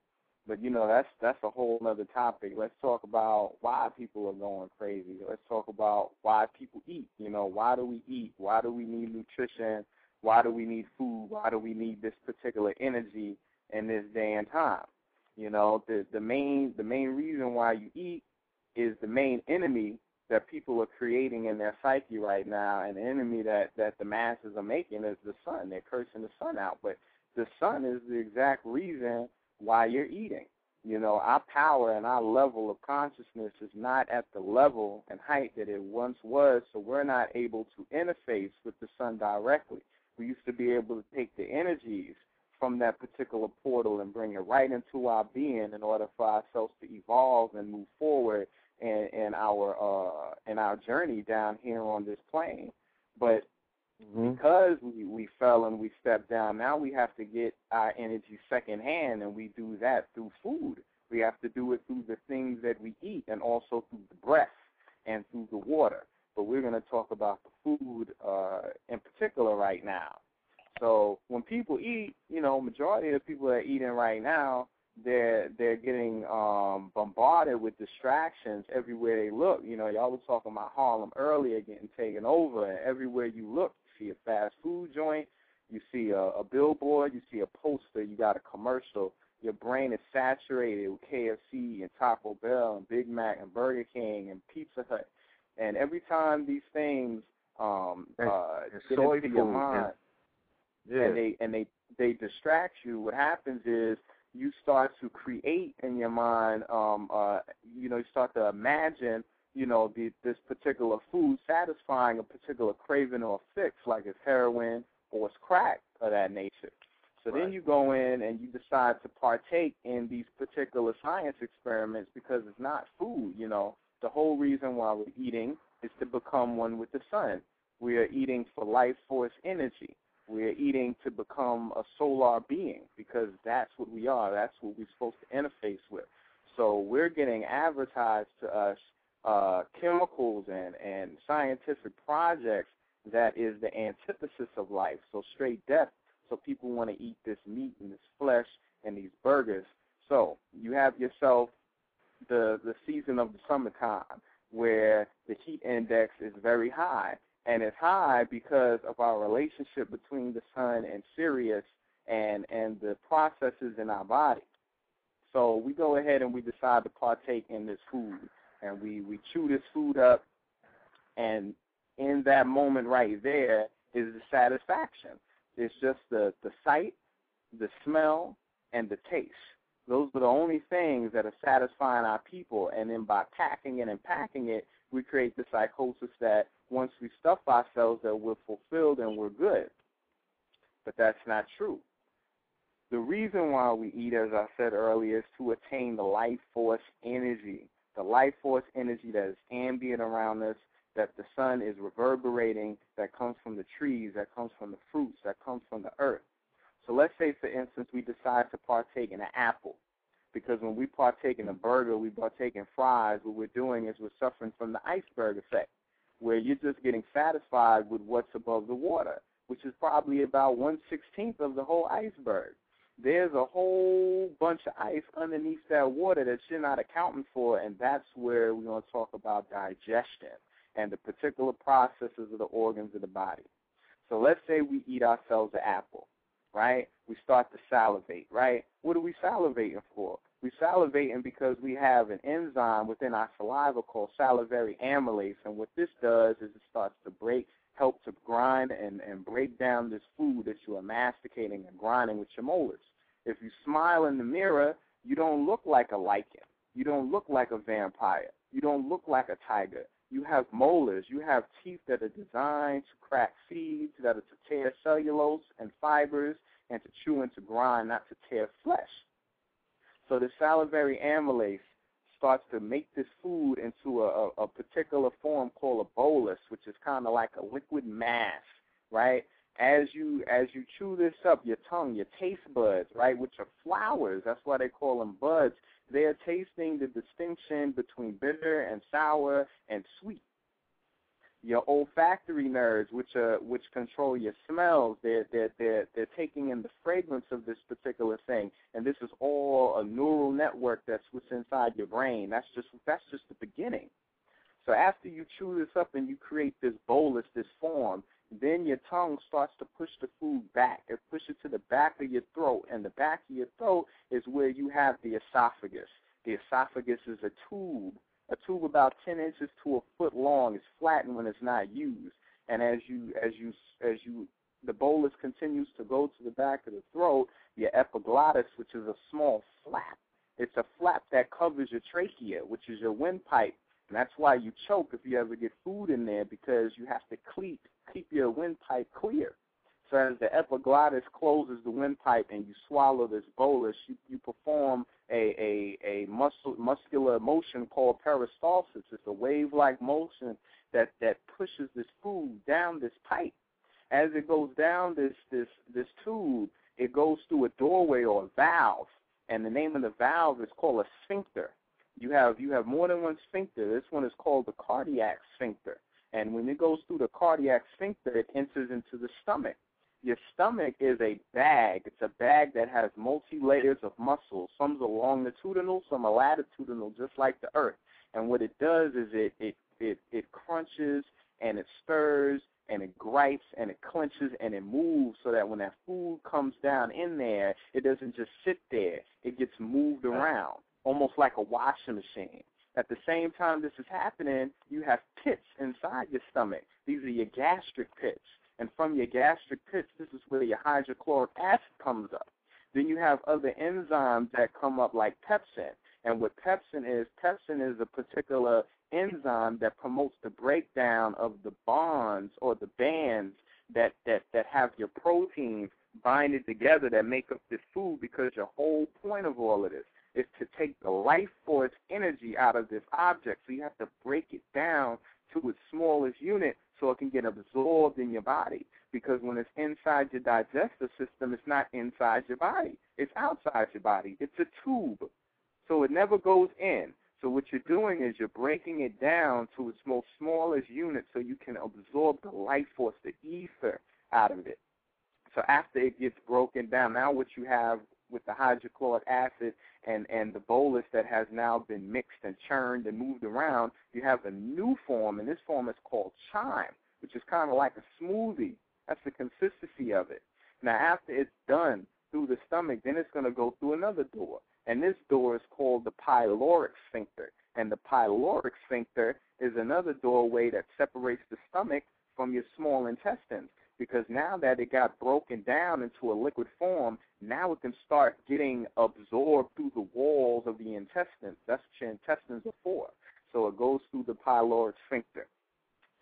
But, you know, that's a whole other topic. Let's talk about why people are going crazy. Let's talk about why people eat. You know, why do we eat? Why do we need nutrition? Why do we need food? Why do we need this particular energy in this day and time? You know, the main reason why you eat is the main enemy that people are creating in their psyche right now, and the enemy that the masses are making is the sun. They're cursing the sun out, but the sun is the exact reason why you're eating. You know, our power and our level of consciousness is not at the level and height that it once was, so we're not able to interface with the sun directly. We used to be able to take the energies from that particular portal and bring it right into our being in order for ourselves to evolve and move forward in our journey down here on this plane. But because we fell and we stepped down, now we have to get our energy secondhand, and we do that through food. We have to do it through the things that we eat and also through the breath and through the water. But we're going to talk about the food in particular right now. So when people eat, you know, majority of the people that are eating right now, they're getting bombarded with distractions everywhere they look. You know, y'all were talking about Harlem earlier getting taken over, and everywhere you look, you see a fast food joint, you see a billboard, you see a poster, you got a commercial. Your brain is saturated with KFC and Taco Bell and Big Mac and Burger King and Pizza Hut. And every time these things get into your mind, and they distract you, what happens is you start to create in your mind, you start to imagine, you know, this particular food satisfying a particular craving or fix, like it's heroin or it's crack of that nature. So right. Then you go in and you decide to partake in these particular science experiments because it's not food, you know. The whole reason why we're eating is to become one with the sun. We are eating for life force energy. We are eating to become a solar being because that's what we are. That's what we're supposed to interface with. So we're getting advertised to us chemicals and scientific projects that is the antithesis of life, so straight death. So people want to eat this meat and this flesh and these burgers. So you have yourself the season of the summertime where the heat index is very high, and it's high because of our relationship between the sun and Sirius and the processes in our body. So we go ahead and we decide to partake in this food, and we chew this food up, and in that moment right there is the satisfaction. It's just the sight, the smell, and the taste. Those are the only things that are satisfying our people, and then by packing it and packing it, we create the psychosis that once we stuff ourselves that we're fulfilled and we're good. But that's not true. The reason why we eat, as I said earlier, is to attain the life force energy, the life force energy that is ambient around us, that the sun is reverberating, that comes from the trees, that comes from the fruits, that comes from the earth. So let's say, for instance, we decide to partake in an apple, because when we partake in a burger, we partake in fries. What we're doing is we're suffering from the iceberg effect, where you're just getting satisfied with what's above the water, which is probably about 1/16 of the whole iceberg. There's a whole bunch of ice underneath that water that you're not accounting for, and that's where we're going to talk about digestion and the particular processes of the organs of the body. So let's say we eat ourselves an apple. right? We start to salivate, right? What are we salivating for? We're salivating because we have an enzyme within our saliva called salivary amylase, and what this does is it starts to help to grind and break down this food that you are masticating and grinding with your molars. If you smile in the mirror, you don't look like a lichen. You don't look like a vampire. You don't look like a tiger. You have molars. You have teeth that are designed to crack seeds, that are to tear cellulose and fibers, and to chew and to grind, not to tear flesh. So the salivary amylase starts to make this food into a particular form called a bolus, which is kind of like a liquid mass, right? As you chew this up, your tongue, your taste buds, right, which are flowers, that's why they call them buds, they're tasting the distinction between bitter and sour and sweet. Your olfactory nerves, which control your smells, they're taking in the fragrance of this particular thing, and this is all a neural network that's what's inside your brain. That's just the beginning. So after you chew this up and you create this bolus, this form, then your tongue starts to push the food back. It pushes to the back of your throat, and the back of your throat is where you have the esophagus. The esophagus is a tube. A tube about 10 inches to a foot long. Is flattened when it's not used, and as the bolus continues to go to the back of the throat, your epiglottis, which is a small flap, it's a flap that covers your trachea, which is your windpipe, and that's why you choke if you ever get food in there, because you have to keep your windpipe clear. So as the epiglottis closes the windpipe and you swallow this bolus, you perform a muscular motion called peristalsis. It's a wave-like motion that pushes this food down this pipe. As it goes down this tube, it goes through a doorway or a valve, and the name of the valve is called a sphincter. You have more than one sphincter. This one is called the cardiac sphincter, and when it goes through the cardiac sphincter, it enters into the stomach. Your stomach is a bag. It's a bag that has multi-layers of muscles. Some are longitudinal, some are latitudinal, just like the earth. And what it does is it crunches and it stirs and it gripes and it clenches and it moves, so that when that food comes down in there, it doesn't just sit there. It gets moved around, almost like a washing machine. At the same time this is happening, you have pits inside your stomach. These are your gastric pits. And from your gastric pits, this is where your hydrochloric acid comes up. Then you have other enzymes that come up like pepsin. And what pepsin is a particular enzyme that promotes the breakdown of the bonds or the bands that have your proteins binded together that make up this food, because your whole point of all of this is to take the life force energy out of this object. So you have to break it down to its smallest unit so it can get absorbed in your body, because when it's inside your digestive system, it's not inside your body. It's outside your body. It's a tube. So it never goes in. So what you're doing is you're breaking it down to its most smallest unit so you can absorb the life force, the ether, out of it. So after it gets broken down, now what you have with the hydrochloric acid and the bolus that has now been mixed and churned and moved around, you have a new form, and this form is called chyme, which is kind of like a smoothie. That's the consistency of it. Now, after it's done through the stomach, then it's going to go through another door, and this door is called the pyloric sphincter, and the pyloric sphincter is another doorway that separates the stomach from your small intestines. Because now that it got broken down into a liquid form, now it can start getting absorbed through the walls of the intestines. That's what your intestines are for. So it goes through the pyloric sphincter.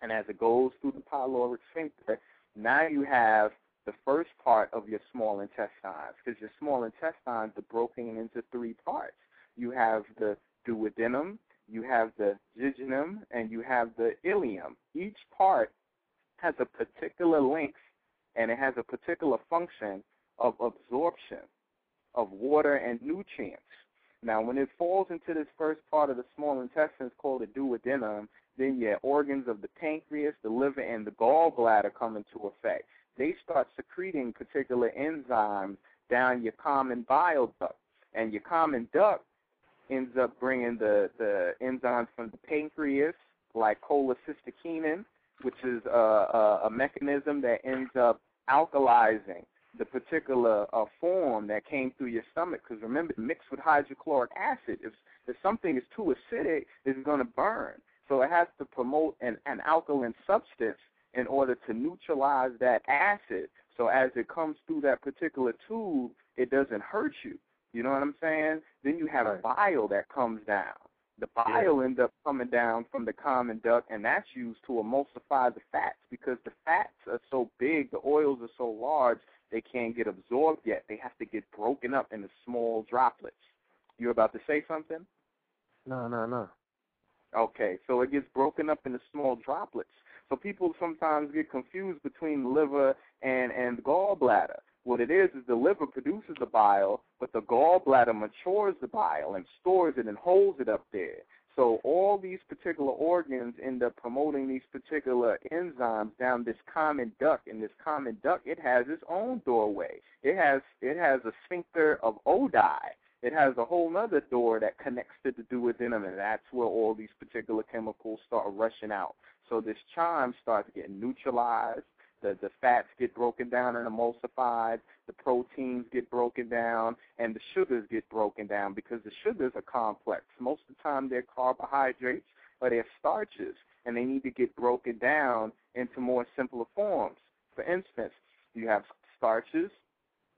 And as it goes through the pyloric sphincter, now you have the first part of your small intestines, because your small intestines are broken into three parts. You have the duodenum, you have the jejunum, and you have the ileum. Each part has a particular length, and it has a particular function of absorption of water and nutrients. Now, when it falls into this first part of the small intestine called the duodenum, then your organs of the pancreas, the liver, and the gallbladder come into effect. They start secreting particular enzymes down your common bile duct, and your common duct ends up bringing the enzymes from the pancreas, like cholecystokinin, which is a mechanism that ends up alkalizing the particular form that came through your stomach, because remember, mixed with hydrochloric acid, if something is too acidic, it's going to burn. So it has to promote an alkaline substance in order to neutralize that acid. So as it comes through that particular tube, it doesn't hurt you. You know what I'm saying? Then you have bile that comes down. The bile ends up coming down from the common duct, and that's used to emulsify the fats, because the fats are so big, the oils are so large, they can't get absorbed yet. They have to get broken up into small droplets. You about to say something? No. Okay, so it gets broken up into small droplets. So people sometimes get confused between the liver and gallbladder. What it is the liver produces the bile, but the gallbladder matures the bile and stores it and holds it up there. So all these particular organs end up promoting these particular enzymes down this common duct, and this common duct, it has its own doorway. It has a sphincter of Oddi. It has a whole other door that connects to the duodenum, and that's where all these particular chemicals start rushing out. So this chyme starts getting neutralized. The fats get broken down and emulsified, the proteins get broken down, and the sugars get broken down, because the sugars are complex. Most of the time they're carbohydrates or they're starches, and they need to get broken down into more simpler forms. For instance, you have starches,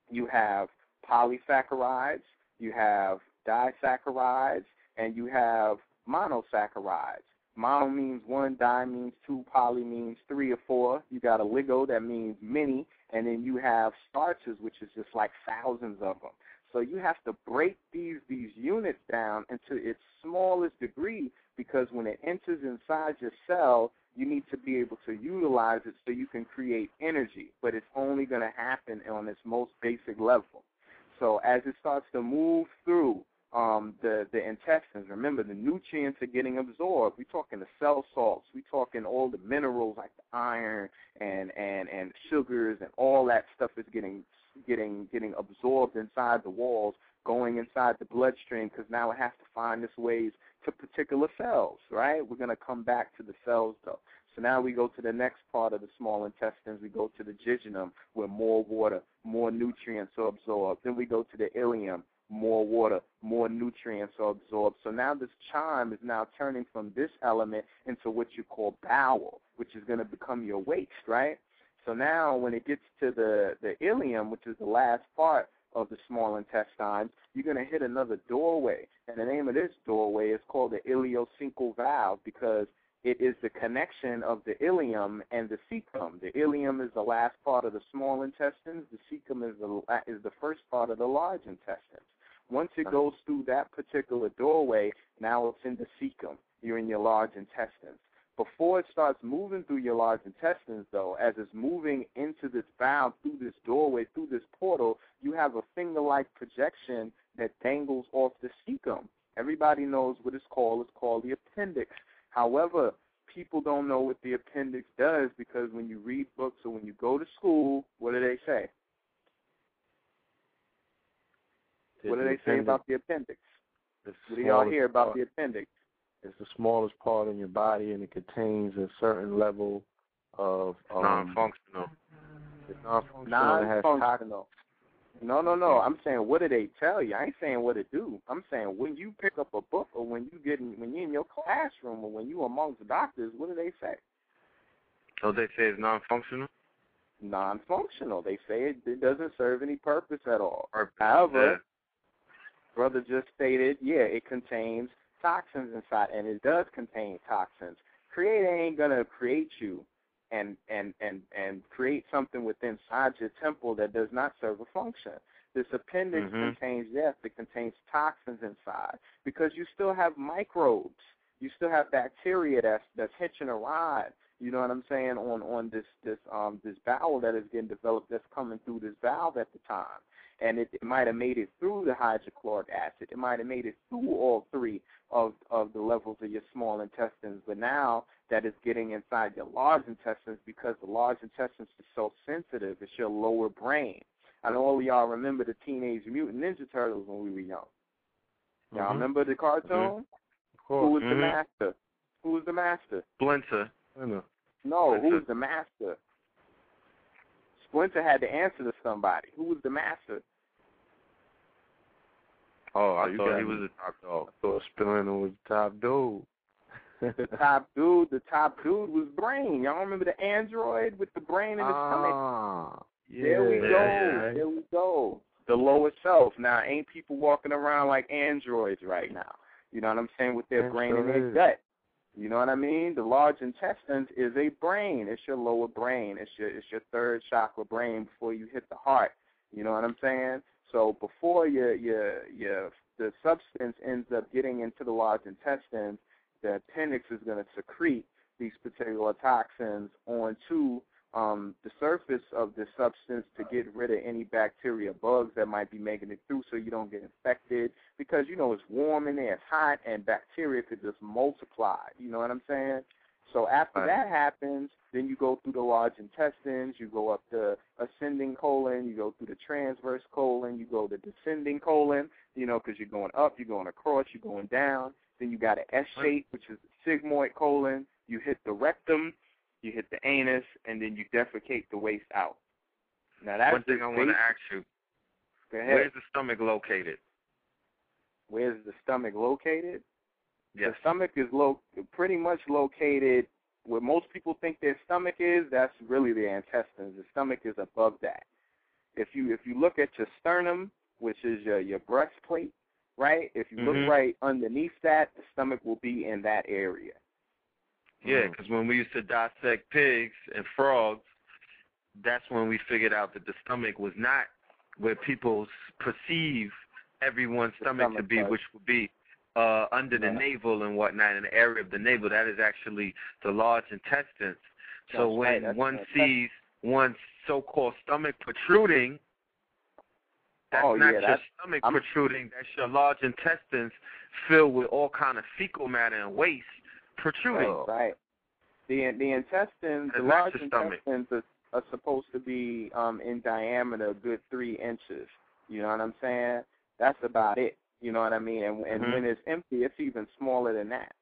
you have polysaccharides, you have disaccharides, and you have monosaccharides. Mono means one, di means two, poly means three or four. You got oligo, that means many, and then you have starches, which is just like thousands of them. So you have to break these units down into its smallest degree, because when it enters inside your cell, you need to be able to utilize it so you can create energy, but it's only going to happen on its most basic level. So as it starts to move through the intestines, remember, the nutrients are getting absorbed. We're talking the cell salts. We're talking all the minerals like the iron and sugars and all that stuff is getting absorbed inside the walls, going inside the bloodstream, because now it has to find its ways to particular cells, right? We're going to come back to the cells, though. So now we go to the next part of the small intestines. We go to the jejunum, where more water, more nutrients are absorbed. Then we go to the ileum. More water, more nutrients are absorbed. So now this chyme is now turning from this element into what you call bowel, which is going to become your waste, right? So now when it gets to the ileum, which is the last part of the small intestines, you're going to hit another doorway. And the name of this doorway is called the ileocecal valve, because it is the connection of the ileum and the cecum. The ileum is the last part of the small intestines. The cecum is the first part of the large intestines. Once it goes through that particular doorway, now it's in the cecum. You're in your large intestines. Before it starts moving through your large intestines, though, as it's moving into this valve, through this doorway, through this portal, you have a finger-like projection that dangles off the cecum. Everybody knows what it's called. It's called the appendix. However, people don't know what the appendix does, because when you read books or when you go to school, what do they say? What do they say about the appendix? What do y'all hear about the appendix? It's the smallest part in your body, and it contains a certain level of non-functional. It's non-functional. No. I'm saying, what do they tell you? I ain't saying what to do. I'm saying when you pick up a book, or when you're in your classroom, or when you amongst the doctors, what do they say? Oh, they say it's non-functional. Non-functional. They say it doesn't serve any purpose at all. However, brother just stated, it contains toxins inside, and it does contain toxins. Creator ain't gonna create you and create something within inside your temple that does not serve a function. This appendix contains death. It contains toxins inside, because you still have microbes. You still have bacteria that's hitching a ride. You know what I'm saying, on this bowel that is getting developed, that's coming through this valve at the time. And it might have made it through the hydrochloric acid. It might have made it through all three of the levels of your small intestines. But now that it's getting inside your large intestines, because the large intestines is so sensitive. It's your lower brain. I know all of y'all remember the Teenage Mutant Ninja Turtles when we were young. Y'all remember the cartoon? Of course. Who was the master? Who was the master? Splinter. No, who's the master? Splinter had to answer to somebody. Who was the master? Oh, I thought he was the top dog. I thought Splinter was the top dude. The top dude was Brain. Y'all remember the android with the brain in his stomach? Yeah. There we go. The lower self. Now, ain't people walking around like androids right now? You know what I'm saying? With their brain in their gut. You know what I mean? The large intestines is a brain. It's your lower brain. It's your third chakra brain before you hit the heart. You know what I'm saying? So before the substance ends up getting into the large intestines, the appendix is going to secrete these particular toxins onto the surface of the substance to get rid of any bacteria, bugs that might be making it through, so you don't get infected, because, you know, it's warm in there, it's hot, and bacteria could just multiply. You know what I'm saying? So after that happens, then you go through the large intestines, you go up the ascending colon, you go through the transverse colon, you go the descending colon, you know, because you're going up, you're going across, you're going down. Then you got an S shape, which is the sigmoid colon. You hit the rectum, you hit the anus, and then you defecate the waste out. Now that's one thing I want to ask you. Go ahead. Where's the stomach located? Yes. The stomach is pretty much located where most people think their stomach is. That's really their intestines. The stomach is above that. If you look at your sternum, which is your breastplate, right? If you look right underneath that, the stomach will be in that area. Yeah, because when we used to dissect pigs and frogs, that's when we figured out that the stomach was not where people perceive everyone's stomach to be, which would be under the navel and whatnot, in the area of the navel. That is actually the large intestines. So when one sees one's so-called stomach protruding, that's not your stomach protruding. That's your large intestines filled with all kind of fecal matter and waste protruding. Right. The intestines, the large intestines are supposed to be in diameter a good 3 inches. You know what I'm saying? That's about it. You know what I mean? And when it's empty, it's even smaller than that.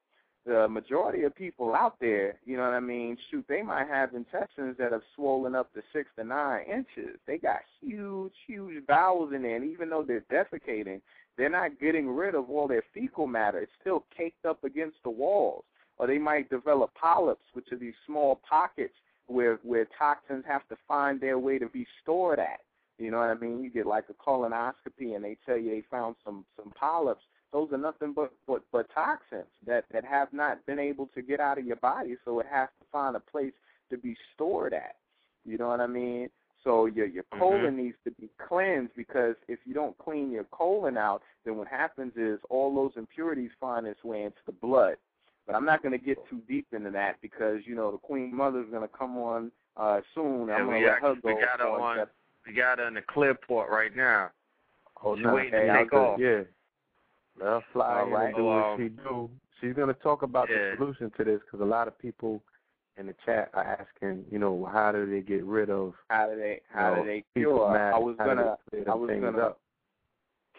The majority of people out there, you know what I mean, shoot, they might have intestines that have swollen up to 6 to 9 inches. They got huge, huge bowels in there, and even though they're defecating, they're not getting rid of all their fecal matter. It's still caked up against the walls. Or they might develop polyps, which are these small pockets where toxins have to find their way to be stored at. You know what I mean? You get like a colonoscopy, and they tell you they found some polyps. Those are nothing but toxins that have not been able to get out of your body, so it has to find a place to be stored at. You know what I mean? So your colon needs to be cleansed, because if you don't clean your colon out, then what happens is all those impurities find its way into the blood. But I'm not going to get too deep into that, because, you know, the Queen Mother's going to come on soon. And I'm going to let her go. We got her in the Clearport right now. She's waiting to take off. Yeah. Let fly and do what she do. She's going to talk about the solution to this, because a lot of people in the chat are asking, you know, how do they get rid of? How do they cure? I was gonna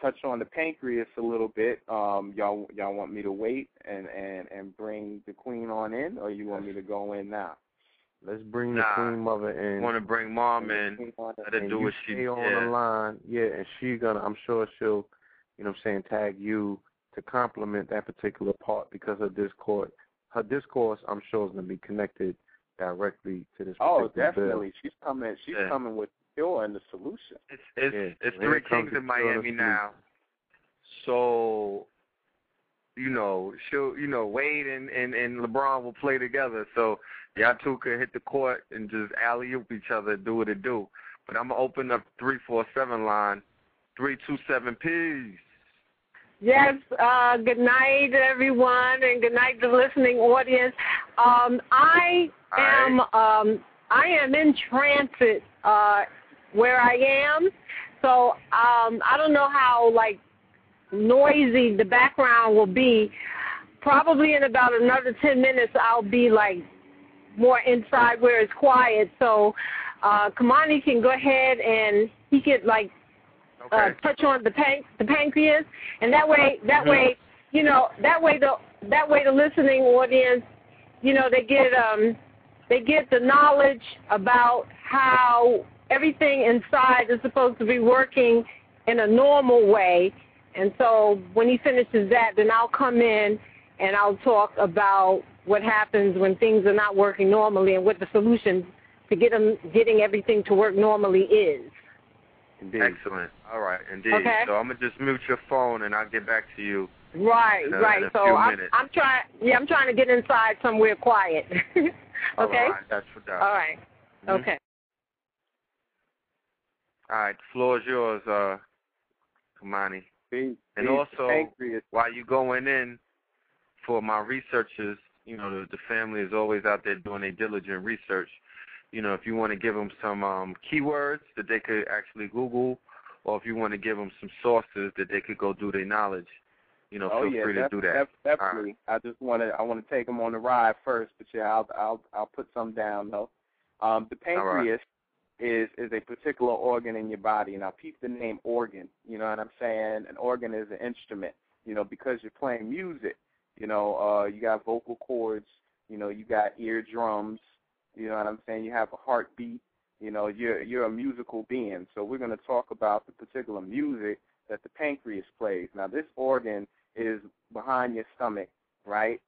touch on the pancreas a little bit. Y'all want me to wait and bring the Queen on in, or you want me to go in now? Let's bring the Queen Mother in. I want to bring Mom in. Let her do what she did. On the line, and she's gonna. I'm sure she'll. You know what I'm saying, tag you to compliment that particular part, because her discourse, I'm sure, is going to be connected directly to this particular definitely. Bill. She's coming with the cure and the solution. It's Three Kings in Miami now. So, you know, she'll, you know, Wade and LeBron will play together. So y'all two could hit the court and just alley-oop each other, do what it do. But I'm going to open up 347 line. 327, peace. Yes, good night, everyone, and good night to the listening audience. I am in transit where I am, so I don't know how, like, noisy the background will be. Probably in about another 10 minutes, I'll be, like, more inside where it's quiet. So Kamani can go ahead and he could, like, touch on the pancreas, and that way the listening audience, you know, they get the knowledge about how everything inside is supposed to be working in a normal way. And so when he finishes that, then I'll come in and I'll talk about what happens when things are not working normally and what the solution to getting everything to work normally is. Indeed. Excellent. All right. Indeed. Okay. So I'm going to just mute your phone and I'll get back to you. Right, right. So I'm trying to get inside somewhere quiet. Okay? All right. That's for that. All right. Mm-hmm. Okay. All right. The floor is yours, Kamani. And also, while you're going in, for my researchers, you know, the family is always out there doing their diligent research. You know, if you want to give them some keywords that they could actually Google, or if you want to give them some sources that they could go do their knowledge, you know, feel free to do that. Definitely. Right. I want to take them on the ride first, but yeah, I'll put some down though. The pancreas is a particular organ in your body, and I peep the name organ. You know what I'm saying? An organ is an instrument. You know, because you're playing music. You know, you got vocal cords. You know, you got eardrums. You know what I'm saying? You have a heartbeat. You know, you're a musical being. So we're going to talk about the particular music that the pancreas plays. Now, this organ is behind your stomach, right?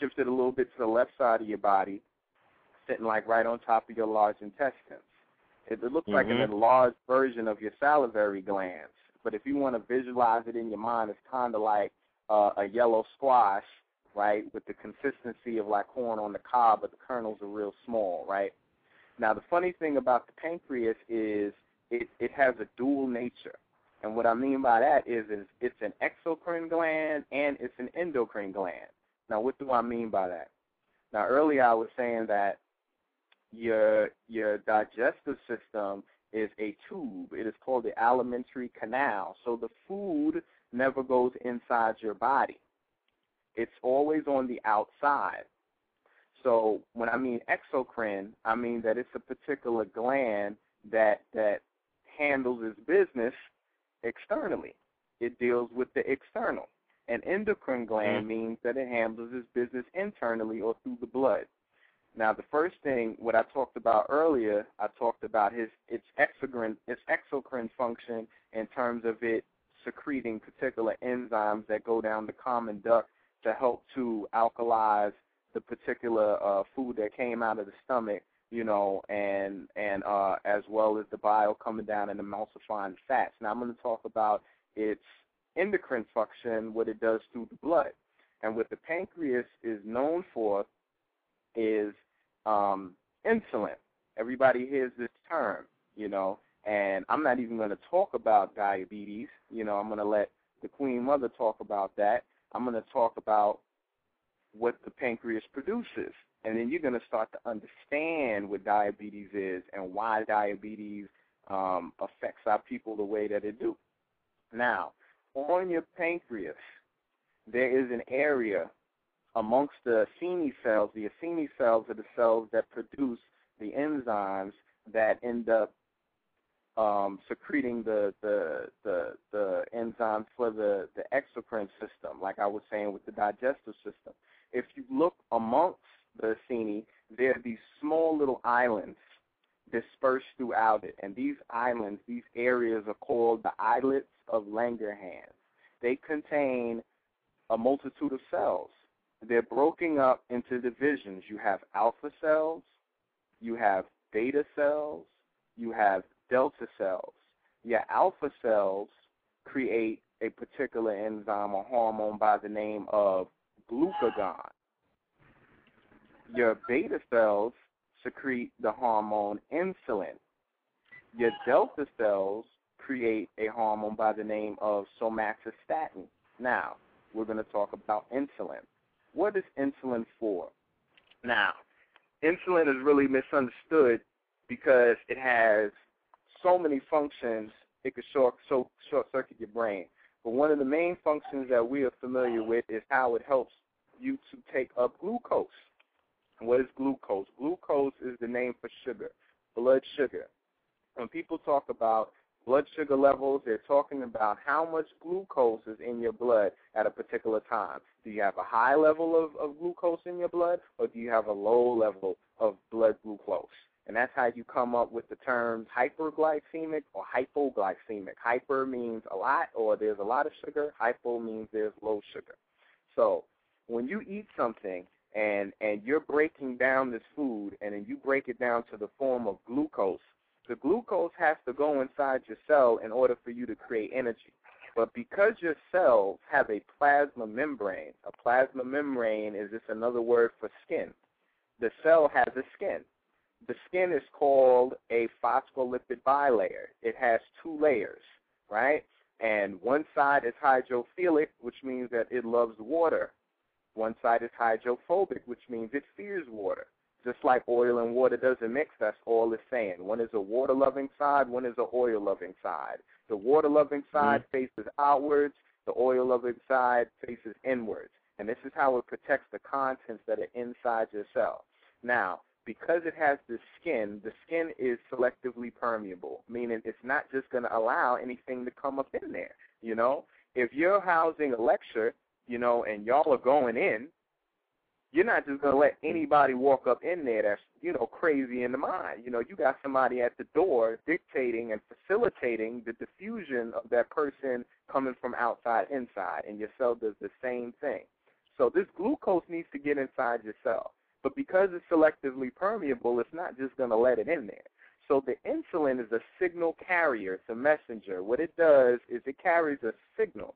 Shifted a little bit to the left side of your body, sitting like right on top of your large intestines. It looks like an enlarged version of your salivary glands. But if you want to visualize it in your mind, it's kind of like a yellow squash, right, with the consistency of like corn on the cob, but the kernels are real small, right? Now, the funny thing about the pancreas is it has a dual nature. And what I mean by that is it's an exocrine gland and it's an endocrine gland. Now, what do I mean by that? Now, earlier I was saying that your digestive system is a tube. It is called the alimentary canal. So the food never goes inside your body. It's always on the outside. So when I mean exocrine, I mean that it's a particular gland that handles its business externally. It deals with the external. An endocrine gland means that it handles its business internally or through the blood. Now, the first thing, what I talked about earlier, I talked about its exocrine function in terms of it secreting particular enzymes that go down the common duct to help to alkalize the particular food that came out of the stomach, you know, and as well as the bile coming down and emulsifying fats. Now, I'm going to talk about its endocrine function, what it does through the blood. And what the pancreas is known for is insulin. Everybody hears this term, you know, and I'm not even going to talk about diabetes. You know, I'm going to let the Queen Mother talk about that. I'm going to talk about what the pancreas produces, and then you're going to start to understand what diabetes is and why diabetes affects our people the way that it do. Now, on your pancreas, there is an area amongst the acini cells. The acini cells are the cells that produce the enzymes that end up secreting the enzymes for the exocrine system, like I was saying with the digestive system. If you look amongst the acini, there are these small little islands dispersed throughout it, and these islands, these areas are called the islets of Langerhans. They contain a multitude of cells. They're broken up into divisions. You have alpha cells, you have beta cells, you have delta cells. Your alpha cells create a particular enzyme or hormone by the name of glucagon. Your beta cells secrete the hormone insulin. Your delta cells create a hormone by the name of somatostatin. Now, we're going to talk about insulin. What is insulin for? Now, insulin is really misunderstood because it has so many functions. It could short-circuit your brain. But one of the main functions that we are familiar with is how it helps you to take up glucose. And what is glucose? Glucose is the name for sugar, blood sugar. When people talk about blood sugar levels, they're talking about how much glucose is in your blood at a particular time. Do you have a high level of glucose in your blood, or do you have a low level of blood glucose? And that's how you come up with the terms hyperglycemic or hypoglycemic. Hyper means a lot or there's a lot of sugar. Hypo means there's low sugar. So when you eat something and you're breaking down this food and then you break it down to the form of glucose, the glucose has to go inside your cell in order for you to create energy. But because your cells have a plasma membrane is just another word for skin. The cell has a skin. The skin is called a phospholipid bilayer. It has two layers, right? And one side is hydrophilic, which means that it loves water. One side is hydrophobic, which means it fears water. Just like oil and water doesn't mix, that's all it's saying. One is a water-loving side, one is an oil-loving side. The water-loving side faces outwards, the oil-loving side faces inwards. And this is how it protects the contents that are inside your cell. Now, because it has the skin is selectively permeable, meaning it's not just going to allow anything to come up in there. You know, if you're housing a lecture, you know, and y'all are going in, you're not just going to let anybody walk up in there that's, you know, crazy in the mind. You know, you got somebody at the door dictating and facilitating the diffusion of that person coming from outside inside, and your cell does the same thing. So this glucose needs to get inside your cell. But because it's selectively permeable, it's not just going to let it in there. So the insulin is a signal carrier. It's a messenger. What it does is it carries a signal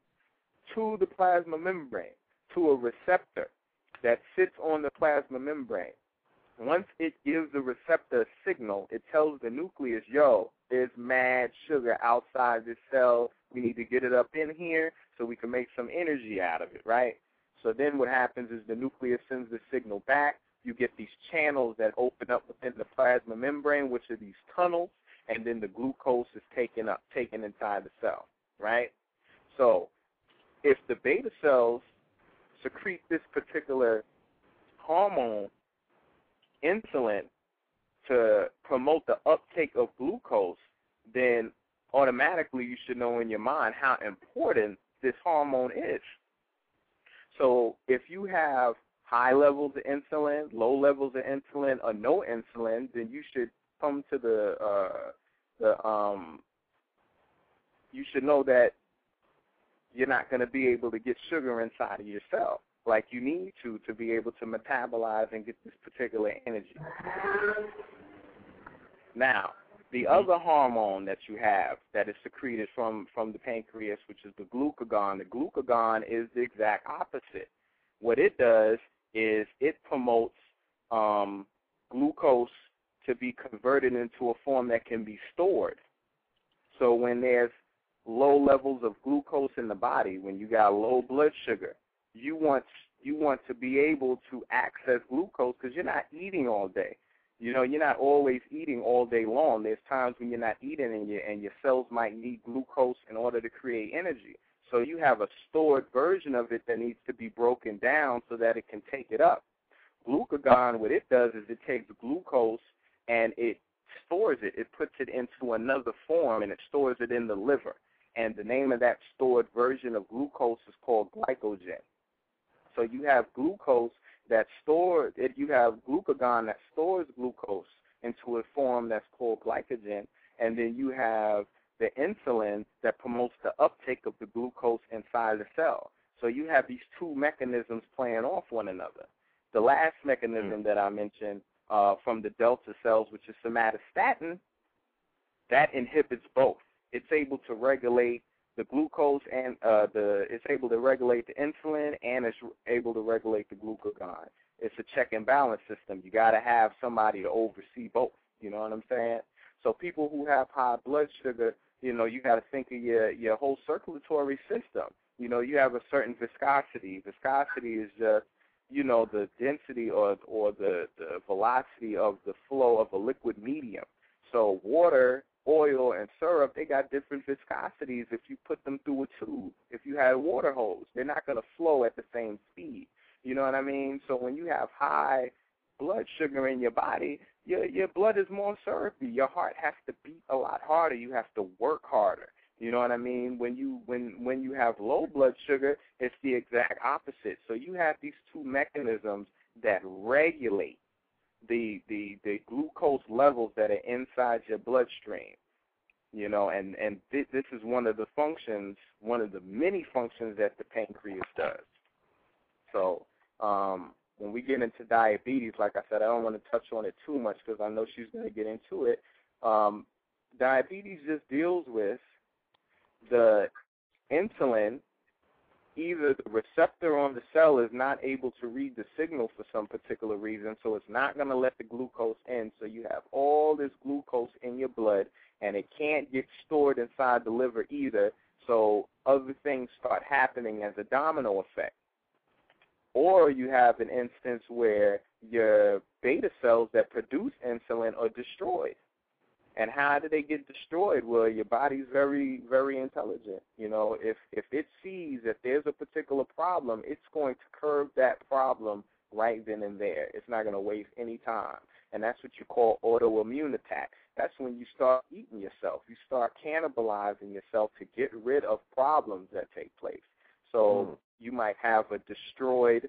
to the plasma membrane, to a receptor that sits on the plasma membrane. Once it gives the receptor a signal, it tells the nucleus, yo, there's mad sugar outside this cell. We need to get it up in here so we can make some energy out of it, right? So then what happens is the nucleus sends the signal back. You get these channels that open up within the plasma membrane, which are these tunnels, and then the glucose is taken inside the cell, right? So if the beta cells secrete this particular hormone, insulin, to promote the uptake of glucose, then automatically you should know in your mind how important this hormone is. So if you have high levels of insulin, low levels of insulin, or no insulin, then you should come to you should know that you're not going to be able to get sugar inside of your cell like you need to be able to metabolize and get this particular energy. Now, the other hormone that you have that is secreted from the pancreas, which is the glucagon. The glucagon is the exact opposite. What it does is it promotes glucose to be converted into a form that can be stored. So when there's low levels of glucose in the body, when you got low blood sugar, you want to be able to access glucose because you're not eating all day. You know, you're not always eating all day long. There's times when you're not eating and your cells might need glucose in order to create energy. So you have a stored version of it that needs to be broken down so that it can take it up. Glucagon, what it does is it takes glucose and it stores it. It puts it into another form and it stores it in the liver. And the name of that stored version of glucose is called glycogen. So you have glucose that's stored, you have glucagon that stores glucose into a form that's called glycogen, and then you have the insulin that promotes the uptake of the glucose inside the cell. So you have these two mechanisms playing off one another. The last mechanism that I mentioned from the delta cells, which is somatostatin, that inhibits both. It's able to regulate the glucose and it's able to regulate the insulin, and it's able to regulate the glucagon. It's a check and balance system. You got to have somebody to oversee both. You know what I'm saying? So people who have high blood sugar, you know, you got to think of your whole circulatory system. You know, you have a certain viscosity. Viscosity is just, you know, the density or the velocity of the flow of a liquid medium. So water, oil, and syrup, they got different viscosities if you put them through a tube. If you had a water hose, they're not going to flow at the same speed. You know what I mean? So when you have high blood sugar in your body, your blood is more syrupy. Your heart has to beat a lot harder. You have to work harder. You know what I mean? When you have low blood sugar, it's the exact opposite. So you have these two mechanisms that regulate the glucose levels that are inside your bloodstream, you know, and this is one of the functions, one of the many functions that the pancreas does. So when we get into diabetes, like I said, I don't want to touch on it too much because I know she's going to get into it. Diabetes just deals with the insulin. Either the receptor on the cell is not able to read the signal for some particular reason, so it's not going to let the glucose in. So you have all this glucose in your blood, and it can't get stored inside the liver either, so other things start happening as a domino effect. Or you have an instance where your beta cells that produce insulin are destroyed. And how do they get destroyed? Well, your body's very, very intelligent. You know, if it sees that there's a particular problem, it's going to curb that problem right then and there. It's not going to waste any time. And that's what you call autoimmune attack. That's when you start eating yourself. You start cannibalizing yourself to get rid of problems that take place. So you might have a destroyed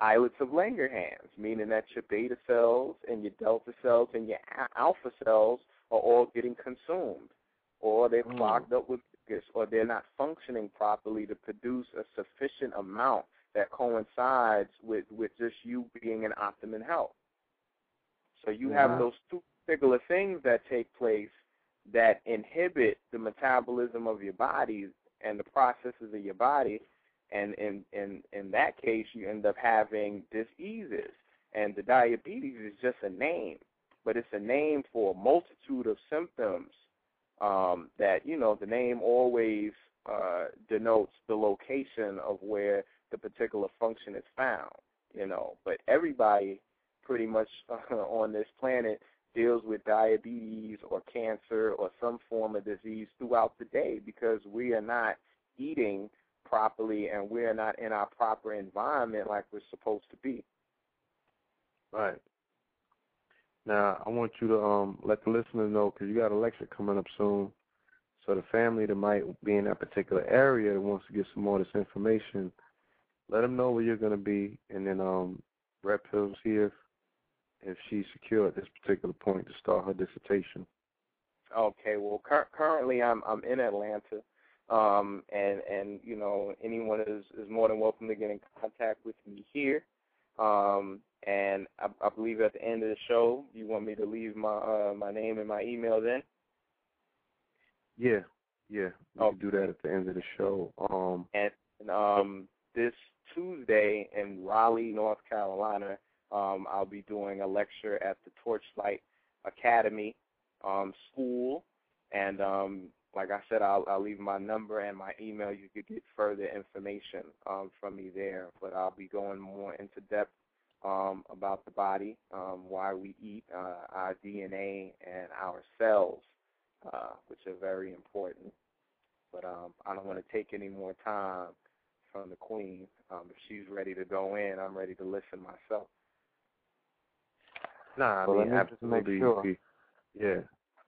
islets of Langerhans, meaning that your beta cells and your delta cells and your alpha cells are all getting consumed, or they're clogged up with this, or they're not functioning properly to produce a sufficient amount that coincides with just you being in optimum health. So you have those two particular things that take place that inhibit the metabolism of your body and the processes of your body. And in that case, you end up having diseases. And the diabetes is just a name, but it's a name for a multitude of symptoms that, you know, the name always denotes the location of where the particular function is found, you know. But everybody pretty much on this planet deals with diabetes or cancer or some form of disease throughout the day because we are not eating properly, and we're not in our proper environment like we're supposed to be. Right. Now, I want you to let the listeners know, because you got a lecture coming up soon, so the family that might be in that particular area that wants to get some more of this information, let them know where you're going to be, and then Red Pill's here if she's secure at this particular point to start her dissertation. Okay, well, currently I'm in Atlanta. And you know, anyone is more than welcome to get in contact with me here. And I believe at the end of the show, you want me to leave my my name and my email then? Yeah. You can do that at the end of the show. And this Tuesday in Raleigh, North Carolina, I'll be doing a lecture at the Torchlight Academy School, and like I said, I'll leave my number and my email. You could get further information from me there, but I'll be going more into depth about the body, why we eat, our DNA, and our cells, which are very important. But I don't want to take any more time from the queen. If she's ready to go in, I'm ready to listen myself. Nah, I mean, absolutely. Sure. Yeah.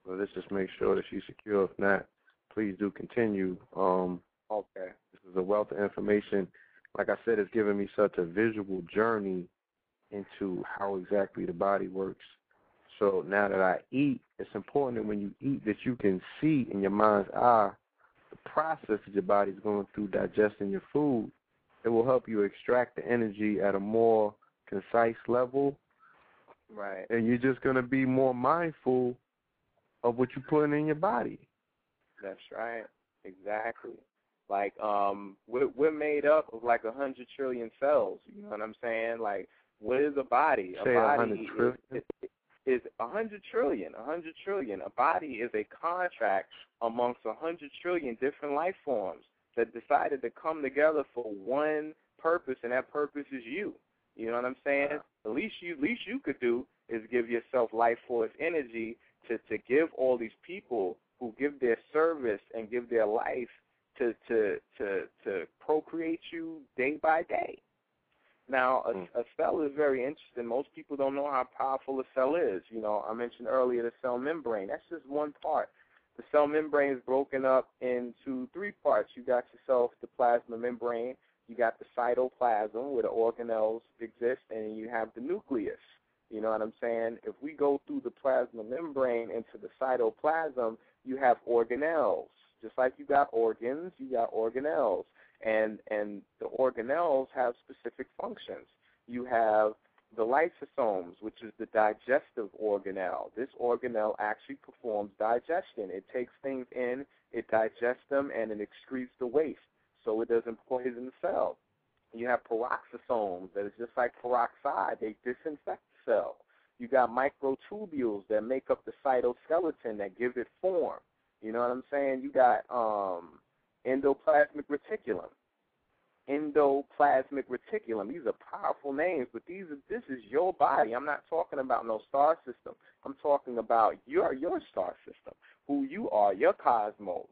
Well, let's just make sure that she's secure. If not, please do continue. Okay. This is a wealth of information. Like I said, it's given me such a visual journey into how exactly the body works. So now that I eat, it's important that when you eat that you can see in your mind's eye the process that your body's going through digesting your food. It will help you extract the energy at a more concise level. Right. And you're just going to be more mindful of what you're putting in your body. That's right. Exactly. Like, we're made up of like 100 trillion cells. You know what I'm saying? Like, what is a body? A body is 100 trillion. 100 trillion. A body is a contract amongst 100 trillion different life forms that decided to come together for one purpose, and that purpose is you. You know what I'm saying? Yeah. The least you could do is give yourself life force energy to give all these people who give their service and give their life to procreate you day by day. Now, a cell is very interesting. Most people don't know how powerful a cell is. You know, I mentioned earlier the cell membrane. That's just one part. The cell membrane is broken up into three parts. You got yourself the plasma membrane, you got the cytoplasm where the organelles exist, and you have the nucleus, You know what I'm saying? If we go through the plasma membrane into the cytoplasm, you have organelles. Just like you got organs, you got organelles. And the organelles have specific functions. You have the lysosomes, which is the digestive organelle. This organelle actually performs digestion. It takes things in, it digests them, and it excretes the waste so it doesn't poison the cell. You have peroxisomes that is just like peroxide. They disinfect the cell. You got microtubules that make up the cytoskeleton that give it form. You know what I'm saying? You got endoplasmic reticulum. Endoplasmic reticulum. These are powerful names, but this is your body. I'm not talking about no star system. I'm talking about your star system, who you are, your cosmos.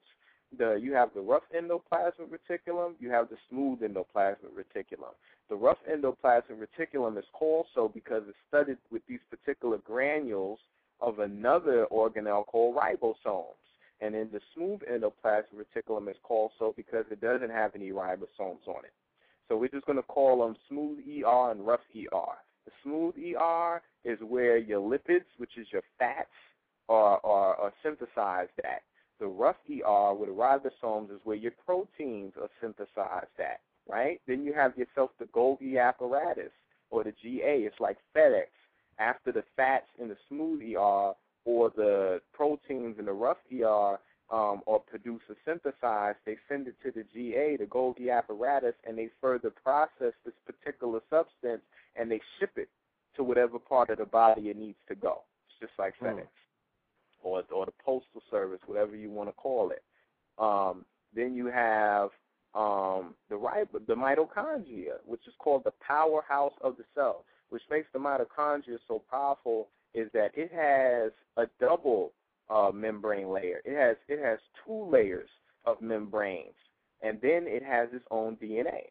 You have the rough endoplasmic reticulum. You have the smooth endoplasmic reticulum. The rough endoplasmic reticulum is called so because it's studded with these particular granules of another organelle called ribosomes. And then the smooth endoplasmic reticulum is called so because it doesn't have any ribosomes on it. So we're just going to call them smooth ER and rough ER. The smooth ER is where your lipids, which is your fats, are synthesized at. The rough ER with ribosomes is where your proteins are synthesized at, right? Then you have yourself the Golgi apparatus or the GA. It's like FedEx. After the fats in the smooth ER, or the proteins in the rough ER are produced or synthesized, they send it to the GA, the Golgi apparatus, and they further process this particular substance, and they ship it to whatever part of the body it needs to go. It's just like FedEx or the Postal Service, whatever you want to call it. Then you have the mitochondria, which is called the powerhouse of the cell, which makes the mitochondria so powerful is that it has a double membrane layer. It has two layers of membranes, and then it has its own DNA.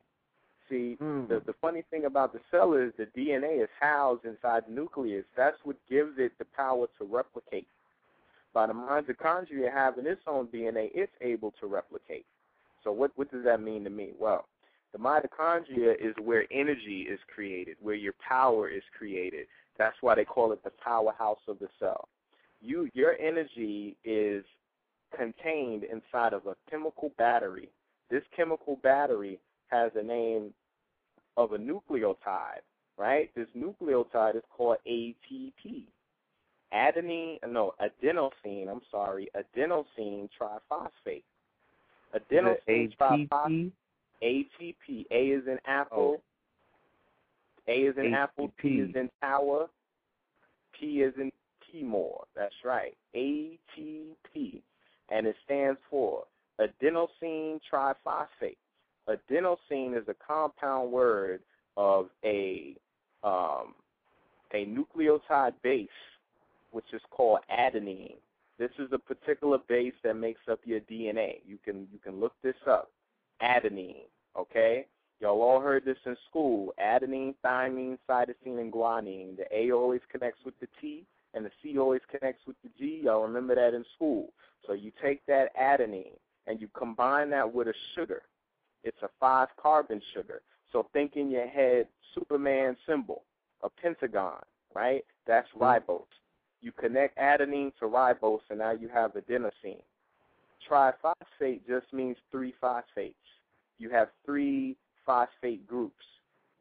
See, the funny thing about the cell is the DNA is housed inside the nucleus. That's what gives it the power to replicate. By the mitochondria having its own DNA, it's able to replicate. So what does that mean to me? Well, the mitochondria is where energy is created, where your power is created. That's why they call it the powerhouse of the cell. Your energy is contained inside of a chemical battery. This chemical battery has a name of a nucleotide, right? This nucleotide is called ATP. Adenosine triphosphate. Adenosine triphosphate. ATP. A is in apple. A is in ATP. Apple, T is in tower, P is in Timor. That's right, ATP, and it stands for adenosine triphosphate. Adenosine is a compound word of a nucleotide base, which is called adenine. This is a particular base that makes up your DNA. You can look this up, adenine. Okay. Y'all all heard this in school, adenine, thymine, cytosine, and guanine. The A always connects with the T, and the C always connects with the G. Y'all remember that in school. So you take that adenine, and you combine that with a sugar. It's a 5-carbon sugar. So think in your head, Superman symbol, a pentagon, right? That's ribose. You connect adenine to ribose, and now you have adenosine. Triphosphate just means 3 phosphates. You have 3 phosphate groups.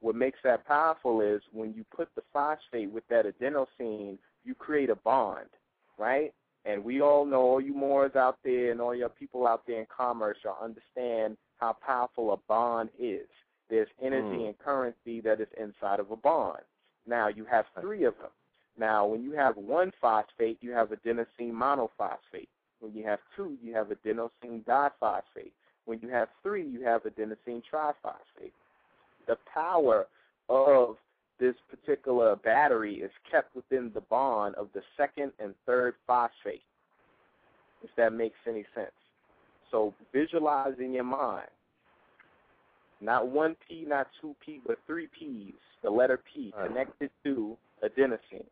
What makes that powerful is when you put the phosphate with that adenosine, you create a bond, right? And we all know, all you Moors out there and all your people out there in commerce, y'all understand how powerful a bond is. There's energy and currency that is inside of a bond. Now, you have 3 of them. Now, when you have 1 phosphate, you have adenosine monophosphate. When you have 2, you have adenosine diphosphate. When you have 3, you have adenosine triphosphate. The power of this particular battery is kept within the bond of the 2nd and 3rd phosphate, if that makes any sense. So visualize in your mind, not 1P, not 2P, but 3 Ps, the letter P connected to adenosine.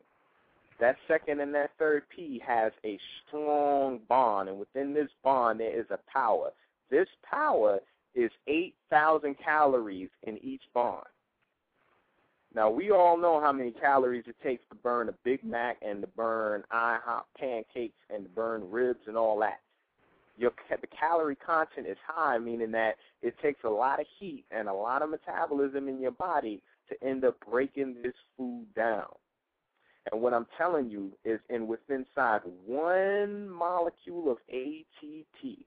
That 2nd and that 3rd P has a strong bond, and within this bond there is a power. This power is 8,000 calories in each bond. Now, we all know how many calories it takes to burn a Big Mac and to burn IHOP pancakes and to burn ribs and all that. The calorie content is high, meaning that it takes a lot of heat and a lot of metabolism in your body to end up breaking this food down. And what I'm telling you is within one molecule of ATP,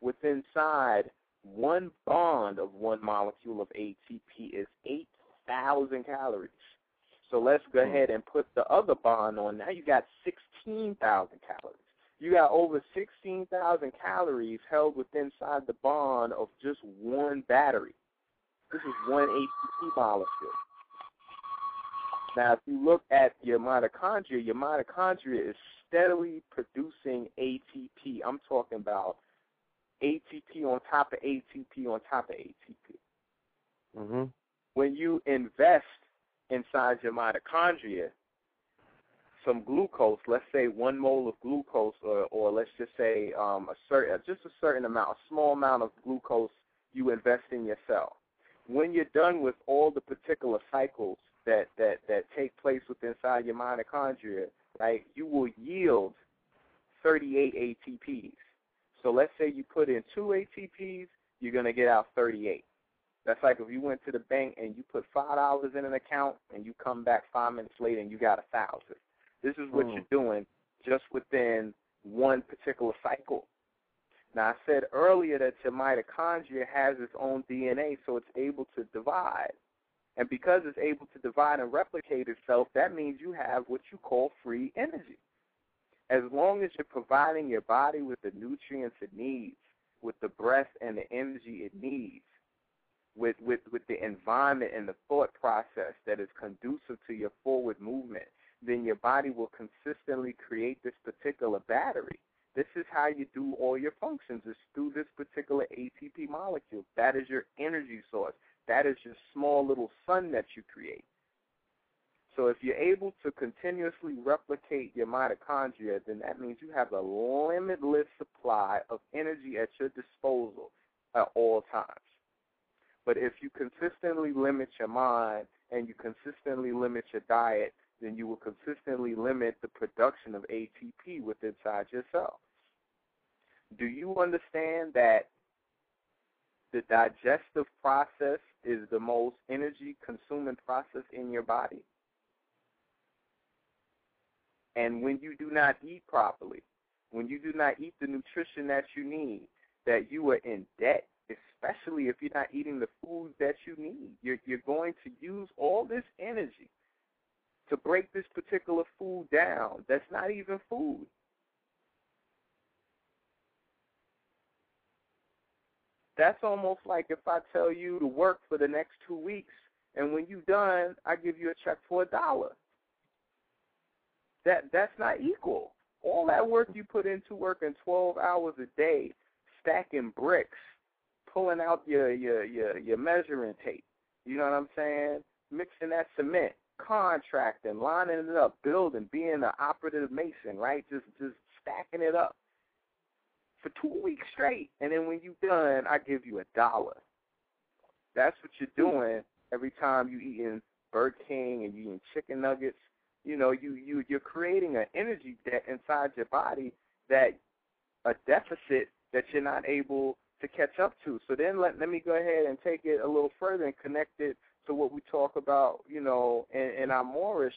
within one bond of one molecule of ATP is 8,000 calories. So let's go ahead and put the other bond on. Now you got 16,000 calories. You got over 16,000 calories held within the bond of just one battery. This is one ATP molecule. Now, if you look at your mitochondria is steadily producing ATP. I'm talking about ATP on top of ATP on top of ATP. Mm-hmm. When you invest inside your mitochondria, some glucose, let's say 1 mole of glucose, or let's just say a small amount of glucose you invest in your cell. When you're done with all the particular cycles that take place inside your mitochondria, right, you will yield 38 ATPs. So let's say you put in 2 ATPs, you're going to get out 38. That's like if you went to the bank and you put $5 in an account and you come back 5 minutes later and you got 1,000. This is what you're doing just within one particular cycle. Now, I said earlier that your mitochondria has its own DNA, so it's able to divide. And because it's able to divide and replicate itself, that means you have what you call free energy. As long as you're providing your body with the nutrients it needs, with the breath and the energy it needs, with the environment and the thought process that is conducive to your forward movement, then your body will consistently create this particular battery. This is how you do all your functions, is through this particular ATP molecule. That is your energy source. That is your small little sun that you create. So if you're able to continuously replicate your mitochondria, then that means you have a limitless supply of energy at your disposal at all times. But if you consistently limit your mind and you consistently limit your diet, then you will consistently limit the production of ATP within yourself. Do you understand that the digestive process is the most energy-consuming process in your body? And when you do not eat properly, when you do not eat the nutrition that you need, that you are in debt, especially if you're not eating the foods that you need. You're going to use all this energy to break this particular food down that's not even food. That's almost like if I tell you to work for the next 2 weeks, and when you're done, I give you a check for $1. That's not equal. All that work you put into working 12 hours a day, stacking bricks, pulling out your measuring tape, you know what I'm saying, mixing that cement, contracting, lining it up, building, being an operative mason, right, just stacking it up for 2 weeks straight, and then when you're done, I give you $1. That's what you're doing every time you're eating Burger King and you're eating chicken nuggets. You know, you're creating an energy debt inside your body, that a deficit that you're not able to catch up to. So then let me go ahead and take it a little further and connect it to what we talk about, you know, in our Moorish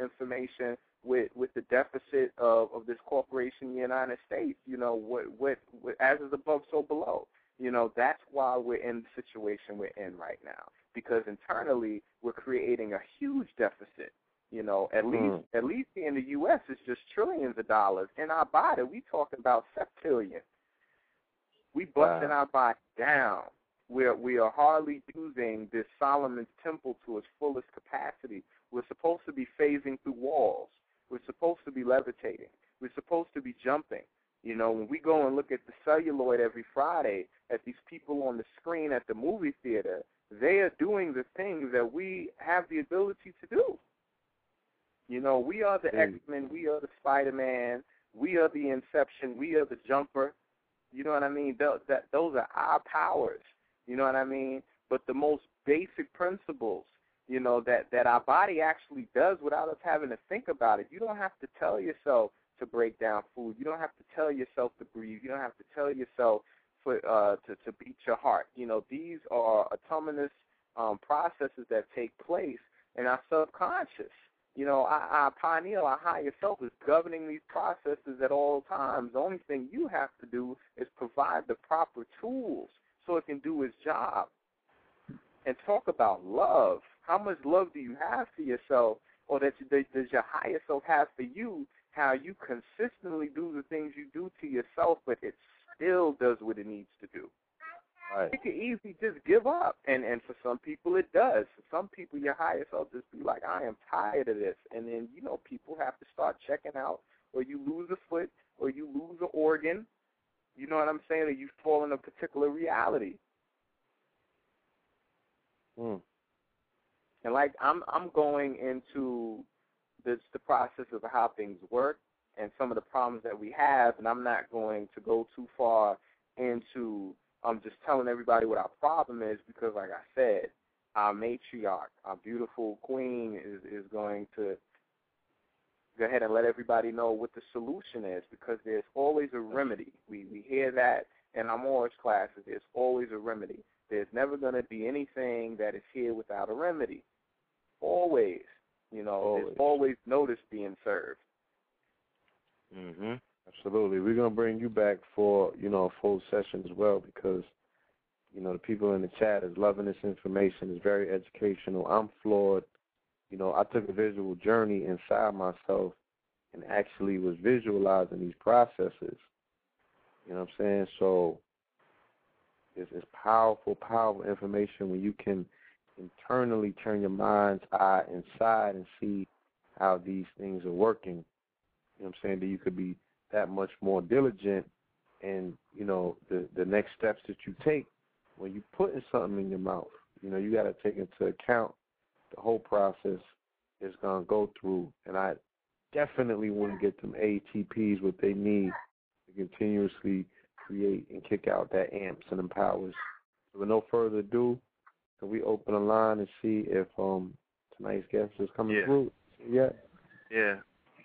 information with the deficit of this corporation, the United States. You know, what as is above, so below. You know, that's why we're in the situation we're in right now, because internally we're creating a huge deficit. You know, at least in the U.S. it's just trillions of dollars. In our body, we talking about septillion. We busting our body down. We are hardly using this Solomon's temple to its fullest capacity. We're supposed to be phasing through walls. We're supposed to be levitating. We're supposed to be jumping. You know, when we go and look at the celluloid every Friday at these people on the screen at the movie theater, they are doing the things that we have the ability to do. You know, we are the X-Men, we are the Spider-Man, we are the Inception, we are the Jumper. You know what I mean? Those are our powers. You know what I mean? But the most basic principles, you know, that our body actually does without us having to think about it. You don't have to tell yourself to break down food. You don't have to tell yourself to breathe. You don't have to tell yourself to beat your heart. You know, these are autonomous processes that take place in our subconscious. You know, our pioneer, our higher self, is governing these processes at all times. The only thing you have to do is provide the proper tools so it can do its job. And talk about love. How much love do you have for yourself, or does your higher self have for you, how you consistently do the things you do to yourself, but it still does what it needs to do. Right. It could easily just give up, and for some people it does. For some people, your higher self just be like, I am tired of this. And then, you know, people have to start checking out, or you lose a foot, or you lose an organ. You know what I'm saying? Or you fall in a particular reality. Mm. And, like, I'm going into the process of how things work and some of the problems that we have, and I'm not going to go too far into just telling everybody what our problem is, because, like I said, our matriarch, our beautiful queen, is going to go ahead and let everybody know what the solution is, because there's always a remedy. We hear that in our Morris classes. There's always a remedy. There's never going to be anything that is here without a remedy. Always. You know, there's always notice being served. Mm-hmm. Absolutely. We're going to bring you back for, you know, a full session as well, because, you know, the people in the chat is loving this information. It's very educational. I'm floored. You know, I took a visual journey inside myself and actually was visualizing these processes. You know what I'm saying? So it's powerful, powerful information when you can internally turn your mind's eye inside and see how these things are working. You know what I'm saying? That you could be that much more diligent in, you know, the next steps that you take when you're putting something in your mouth. You know, you got to take into account the whole process it's going to go through. And I definitely want to get them ATPs what they need to continuously create and kick out that amps and them powers. So with no further ado, can we open a line and see if tonight's guest is coming through? Yeah. Yeah.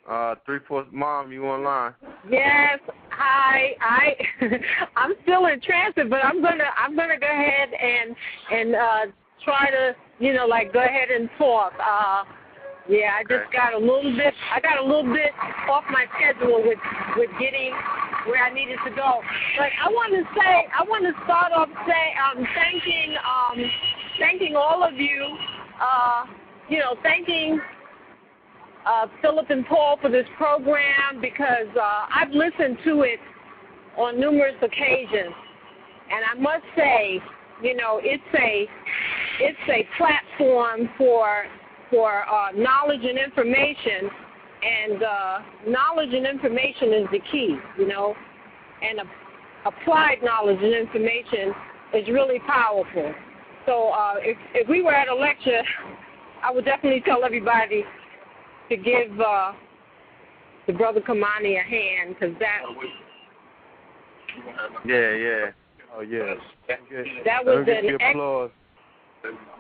3-4, Mom, you online? Yes. Hi. I'm still in transit, but I'm gonna go ahead and try to, you know, like, go ahead and talk. Yeah. Okay. I got a little bit off my schedule with getting where I needed to go. But I want to start off thanking all of you, you know, thanking Philip and Paul for this program, because I've listened to it on numerous occasions, and I must say, you know, it's a platform for knowledge and information. And knowledge and information is the key, you know, and applied knowledge and information is really powerful. So if we were at a lecture, I would definitely tell everybody to give the brother Kamani a hand, because that... Yeah. Oh, yeah. That was an applause.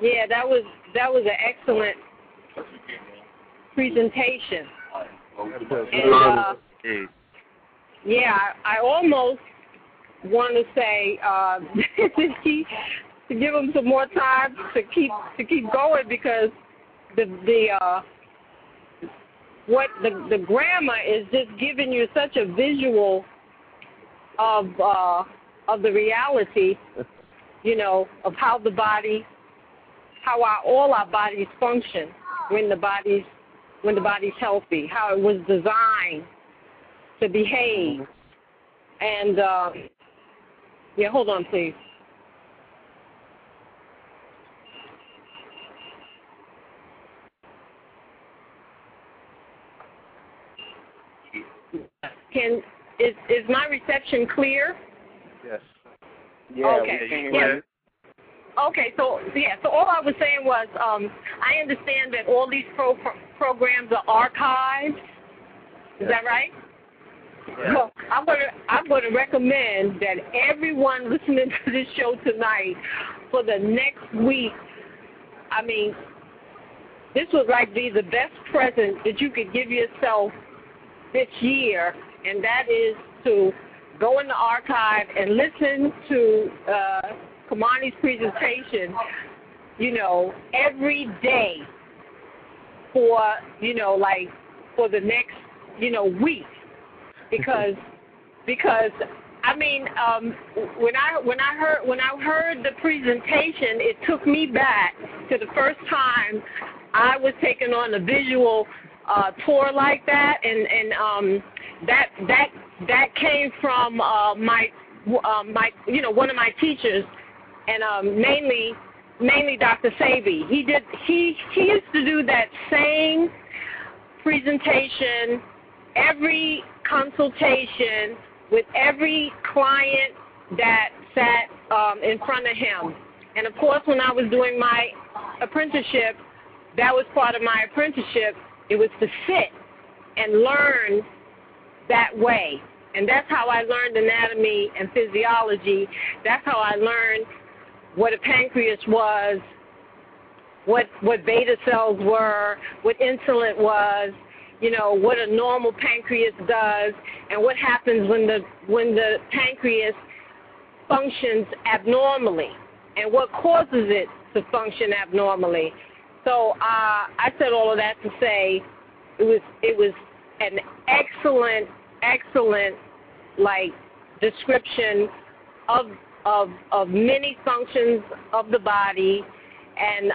Yeah, that was an excellent presentation. And, I almost want to say to give them some more time to keep going, because the what the grammar is just giving you such a visual of the reality, you know, of how the body, how all our bodies function when the body's healthy, how it was designed to behave. And, yeah, hold on, please. Is my reception clear? Yes. Yeah, okay. Yeah. Okay, so all I was saying was I understand that all these programs are archived. Is that right? Yeah. Well, I'm going to recommend that everyone listening to this show tonight for the next week, I mean, This would like be the best present that you could give yourself this year, and that is to go in the archive and listen to Kamani's presentation, you know, every day for, you know, like for the next, you know, week, because I mean, when I heard the presentation, it took me back to the first time I was taking on a visual tour like that, and that came from my you know, one of my teachers, and mainly Dr. Sabi. He used to do that same presentation every consultation with every client that sat in front of him. And, of course, when I was doing my apprenticeship, that was part of my apprenticeship. It was to sit and learn that way. And that's how I learned anatomy and physiology. That's how I learned what a pancreas was, what beta cells were, what insulin was, you know, what a normal pancreas does and what happens when the pancreas functions abnormally and what causes it to function abnormally. So I said all of that to say it was an excellent like description of many functions of the body and,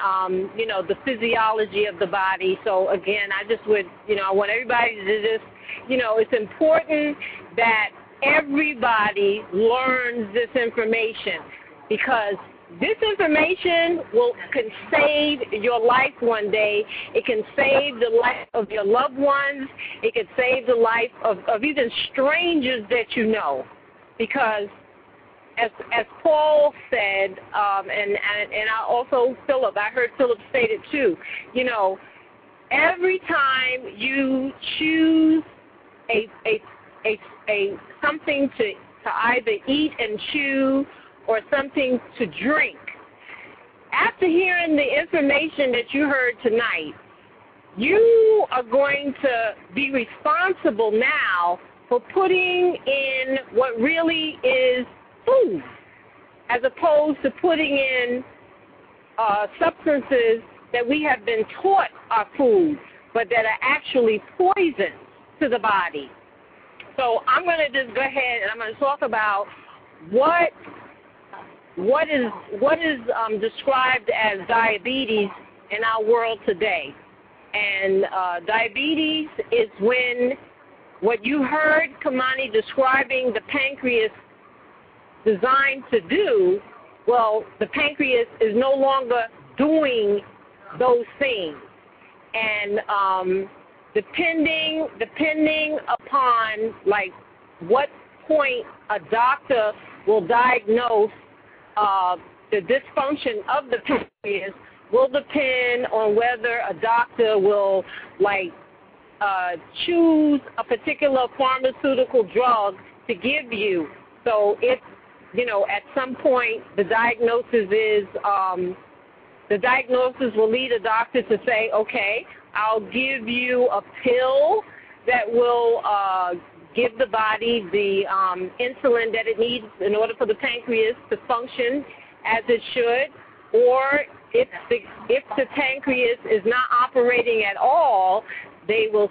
you know, the physiology of the body. So, again, I just would, you know, I want everybody to just, you know, it's important that everybody learns this information because this information can save your life one day. It can save the life of your loved ones. It can save the life of even strangers that you know because, as Paul said, and I also Philip, I heard Philip state it too, you know, every time you choose a something to either eat and chew or something to drink, after hearing the information that you heard tonight, you are going to be responsible now for putting in what really is food, as opposed to putting in substances that we have been taught are food, but that are actually poison to the body. So I'm going to just go ahead and I'm going to talk about what is described as diabetes in our world today. And diabetes is when what you heard Kamani describing the pancreas designed to do, well, the pancreas is no longer doing those things. And depending upon, like, what point a doctor will diagnose the dysfunction of the pancreas will depend on whether a doctor will, like, choose a particular pharmaceutical drug to give you. So it's, you know, at some point, the diagnosis will lead a doctor to say, okay, I'll give you a pill that will give the body the insulin that it needs in order for the pancreas to function as it should, or if the pancreas is not operating at all, they will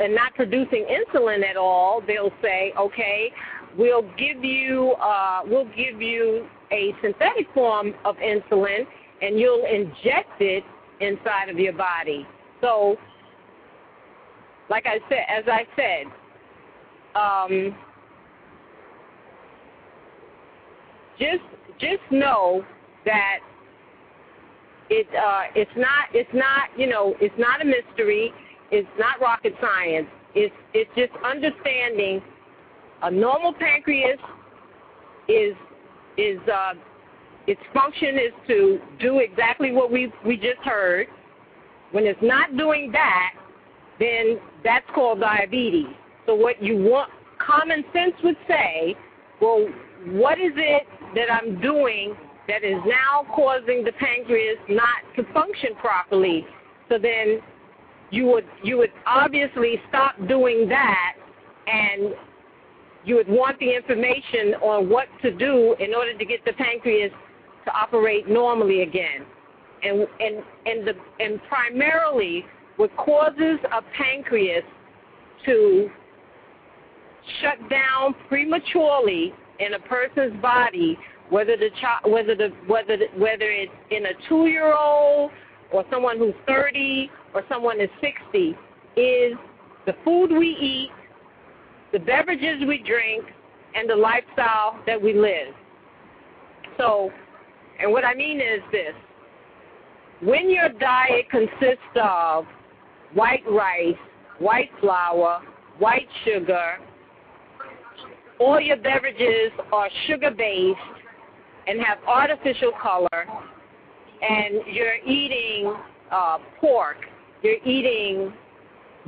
and not producing insulin at all, they'll say, okay, We'll give you a synthetic form of insulin, and you'll inject it inside of your body. So, like I said, just know that it's not you know, it's not a mystery. It's not rocket science. It's just understanding. A normal pancreas is its function is to do exactly what we just heard. When it's not doing that, then that's called diabetes. So what you want, common sense would say, well, what is it that I'm doing that is now causing the pancreas not to function properly? So then you would obviously stop doing that, and you would want the information on what to do in order to get the pancreas to operate normally again. And primarily what causes a pancreas to shut down prematurely in a person's body, whether it's in a 2-year-old or someone who's 30 or someone is 60, is the food we eat, the beverages we drink, and the lifestyle that we live. So, and what I mean is this. When your diet consists of white rice, white flour, white sugar, all your beverages are sugar-based and have artificial color, and you're eating pork, you're eating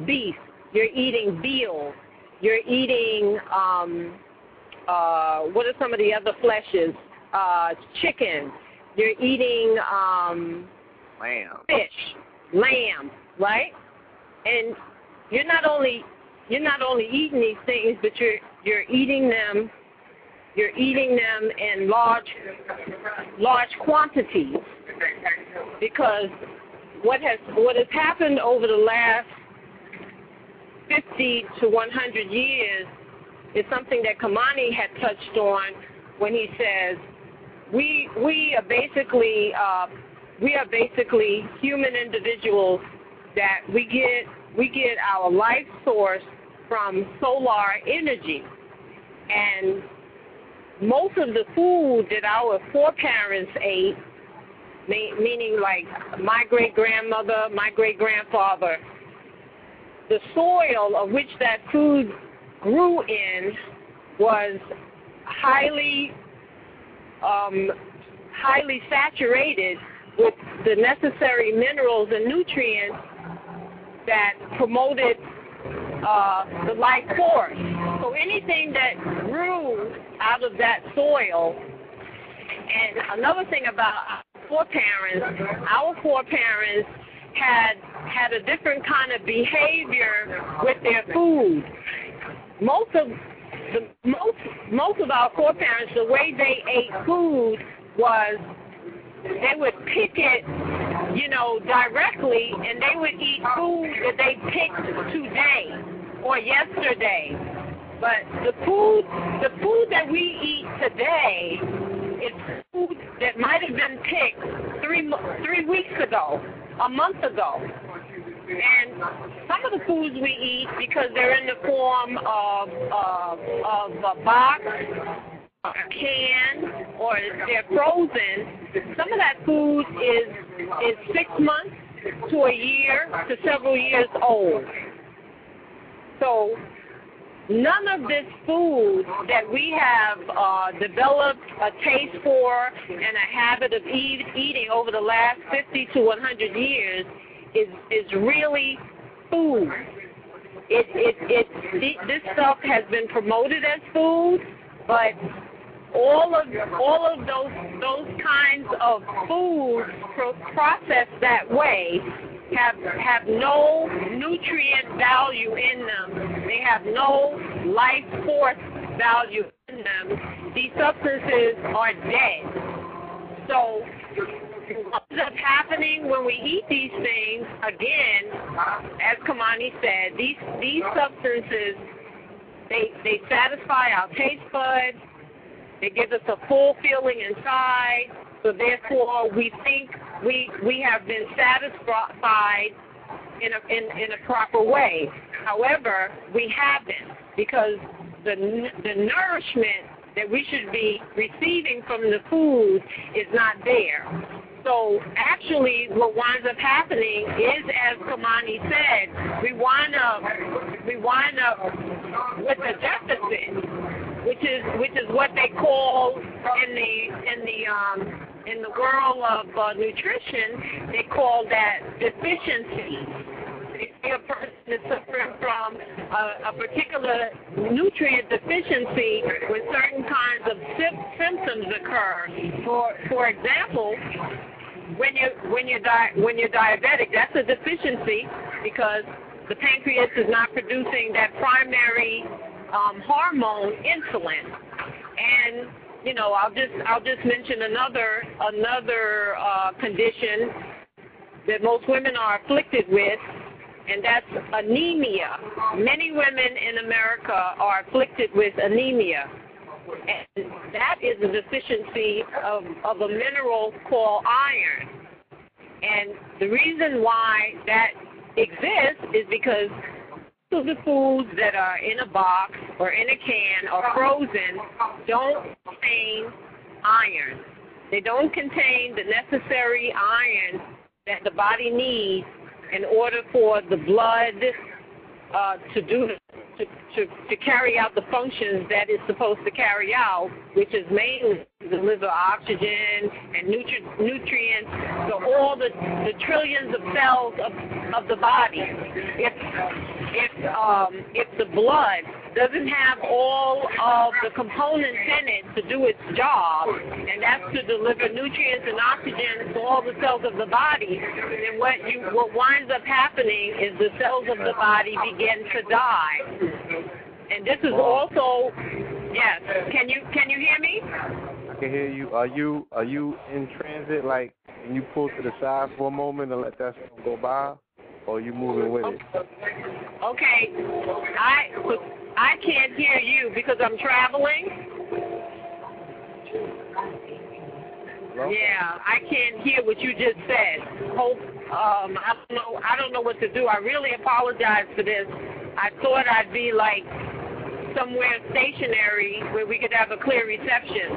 beef, you're eating veal, you're eating, what are some of the other fleshes? Chicken, you're eating lamb, right? And you're not only eating these things, but you're eating them in large quantities, because what has happened over the last 50 to 100 years is something that Kamani had touched on when he says we are basically human individuals that we get our life source from solar energy. And most of the food that our foreparents ate, meaning like my great-grandmother, my great-grandfather, the soil of which that food grew in was highly saturated with the necessary minerals and nutrients that promoted the life force. So anything that grew out of that soil. And another thing about our foreparents had a different kind of behavior with their food. Most of our foreparents, the way they ate food was they would pick it, directly, and they would eat food that they picked today or yesterday. But the food that we eat today is food that might have been picked three weeks ago, a month ago. And some of the foods we eat, because they're in the form of a box, a can, or they're frozen, some of that food is 6 months to a year to several years old. So none of this food that we have developed a taste for and a habit of eating over the last 50 to 100 years is really food. This stuff has been promoted as food, but all of those kinds of foods processed that way have no nutrient value in them. They have no life force value in them. These substances are dead. So what ends up happening when we eat these things, again, as Kamani said, these substances, they satisfy our taste buds, they give us a full feeling inside, so therefore we think we have been satisfied in a proper way. However, we haven't, because the nourishment that we should be receiving from the food is not there. So actually what winds up happening is, as Kamani said, we wind up with a deficit, which is what they call in the world of nutrition, they call that deficiency. If a person is suffering from a particular nutrient deficiency, when certain kinds of symptoms occur, for example, when you're diabetic, that's a deficiency because the pancreas is not producing that primary hormone, insulin. And you know, I'll just mention another condition that most women are afflicted with, and that's anemia. Many women in America are afflicted with anemia, and that is a deficiency of a mineral called iron. And the reason why that exists is because most of the foods that are in a box or in a can or frozen don't contain iron. They don't contain the necessary iron that the body needs in order for the blood to carry out the functions that it's supposed to carry out, which is mainly the liver oxygen and nutrients, so all the trillions of cells of the body. If the blood doesn't have all of the components in it to do its job, and that's to deliver nutrients and oxygen to all the cells of the body, then what winds up happening is the cells of the body begin to die. And this is also, yes. Can you hear me? I can hear you. Are you in transit? Like, can you pull to the side for a moment and let that stuff go by, or are you moving with it? Okay. I can't hear you because I'm traveling. Hello? Yeah, I can't hear what you just said. I don't know what to do. I really apologize for this. I thought I'd be like somewhere stationary where we could have a clear reception,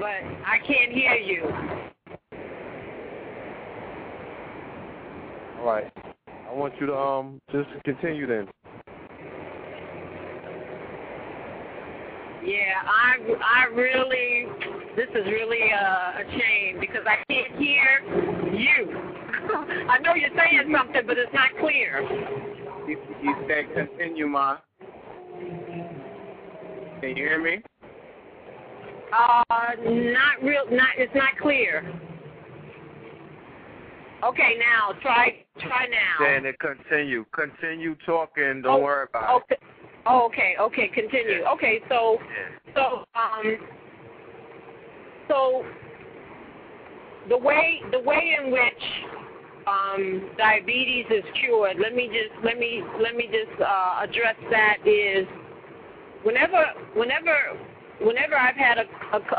but I can't hear you. All right. I want you to just continue then. Yeah, I really, this is really a shame because I can't hear you. I know you're saying something, but it's not clear. He said continue, Ma. Can you hear me? Not real. It's not clear. Okay, now try now. Then it continue talking. Don't worry about it. Okay, continue. Yeah. Okay, so the way in which diabetes is cured. Let me just address that. Is whenever I've had a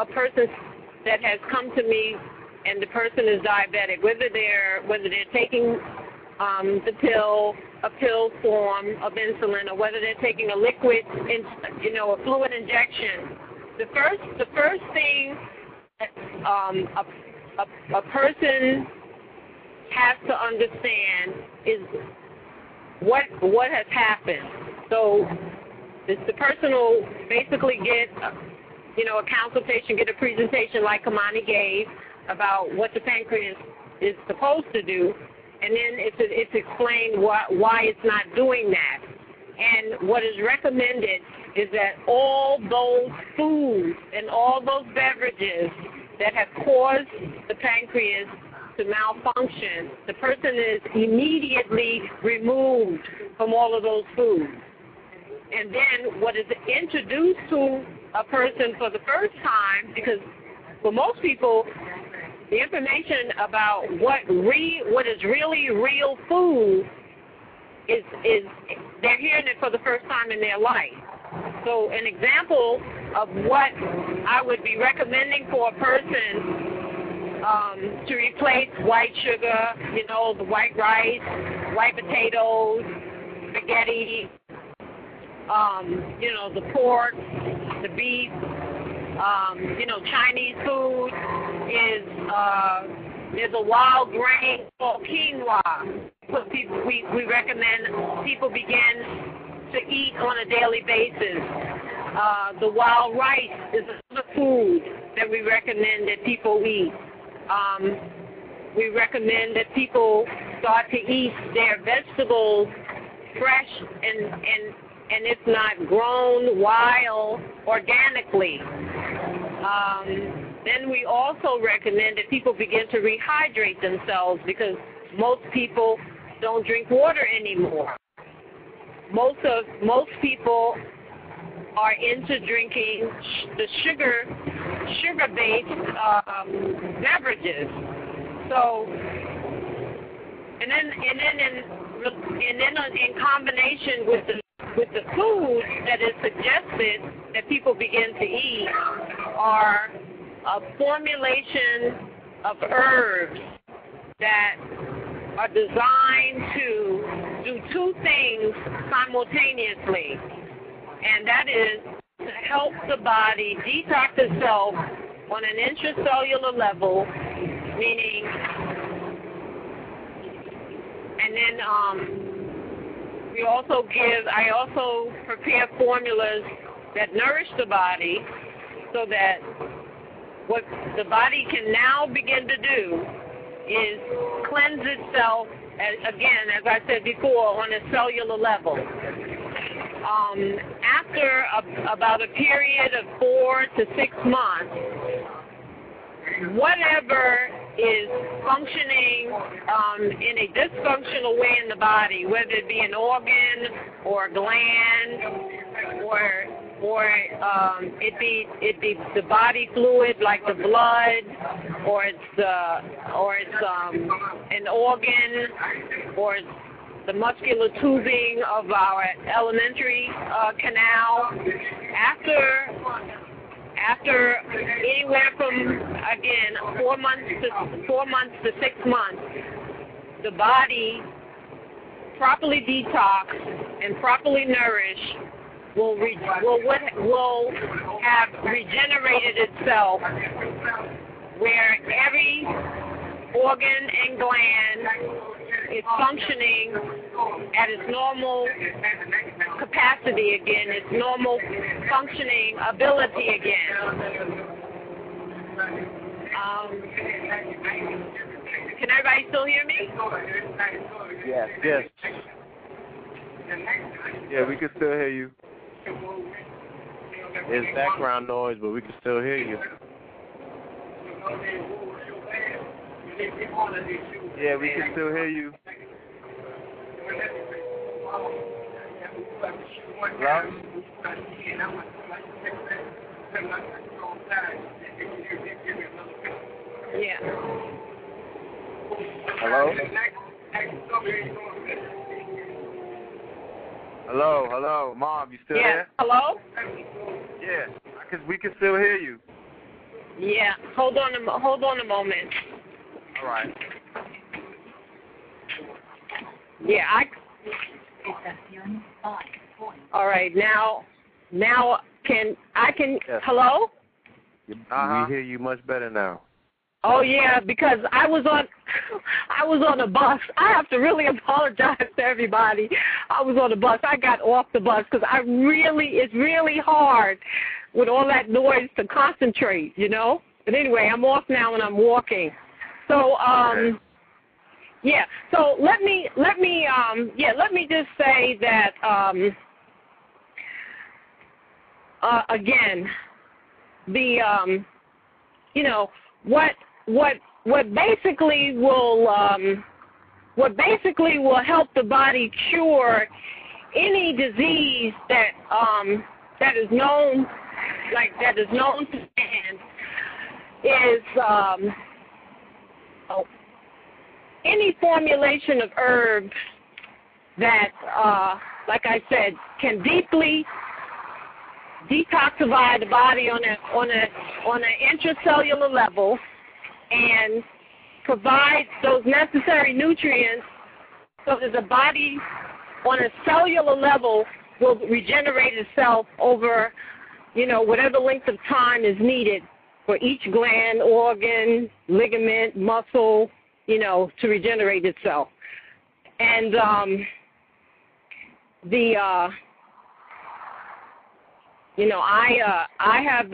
person that has come to me, and the person is diabetic, whether they're taking a pill form of insulin, or whether they're taking a liquid, a fluid injection. The first thing that a person has to understand is what has happened. So the person will basically get a consultation, get a presentation like Kamani gave about what the pancreas is supposed to do, and then it's explained why it's not doing that. And what is recommended is that all those foods and all those beverages that have caused the pancreas to malfunction, the person is immediately removed from all of those foods. And then what is introduced to a person for the first time, because for most people, the information about what is really real food is they're hearing it for the first time in their life. So an example of what I would be recommending for a person to replace white sugar, the white rice, white potatoes, spaghetti, the pork, the beef, Chinese food is a wild grain called quinoa. We recommend people begin to eat on a daily basis. The wild rice is another food that we recommend that people eat. We recommend that people start to eat their vegetables fresh and if not grown wild, organically. Then we also recommend that people begin to rehydrate themselves because most people don't drink water anymore. Most people are into drinking the sugar-based beverages. So, and then in combination with the food that is suggested that people begin to eat are a formulation of herbs that are designed to do two things simultaneously, and that is to help the body detox itself on an intracellular level, meaning, and then I also prepare formulas that nourish the body so that what the body can now begin to do is cleanse itself, again, as I said before, on a cellular level. After about a period of 4 to 6 months, whatever is functioning in a dysfunctional way in the body, whether it be an organ or a gland or it be the body fluid like the blood, or it's an organ, or it's the muscular tubing of our elementary canal. After anywhere from, again, 4 months to 6 months, the body properly detoxed and properly nourished will have regenerated itself, where every organ and gland is functioning at its normal capacity again, its normal functioning ability again. Can everybody still hear me? Yes. Yes. Yeah, we can still hear you. There's background noise, but we can still hear you. Yeah, we can still hear you. Hello? Yeah. Hello? Hello, hello. Mom, you still there? Yeah, hello? Yeah, because we can still hear you. Yeah, hold on a moment. All right. Yeah, all right, now can yes. Hello? Uh-huh. We hear you much better now. Oh yeah, because I was on a bus. I have to really apologize to everybody. I was on a bus. I got off the bus because it's really hard with all that noise to concentrate, you know? But anyway, I'm off now and I'm walking. So yeah. So let me just say that again, the you know, what basically will help the body cure any disease that is known to man is any formulation of herbs that, like I said, can deeply detoxify the body on an intracellular level and provide those necessary nutrients so that the body on a cellular level will regenerate itself over, you know, whatever length of time is needed for each gland, organ, ligament, muscle, you know, to regenerate itself. And you know, I have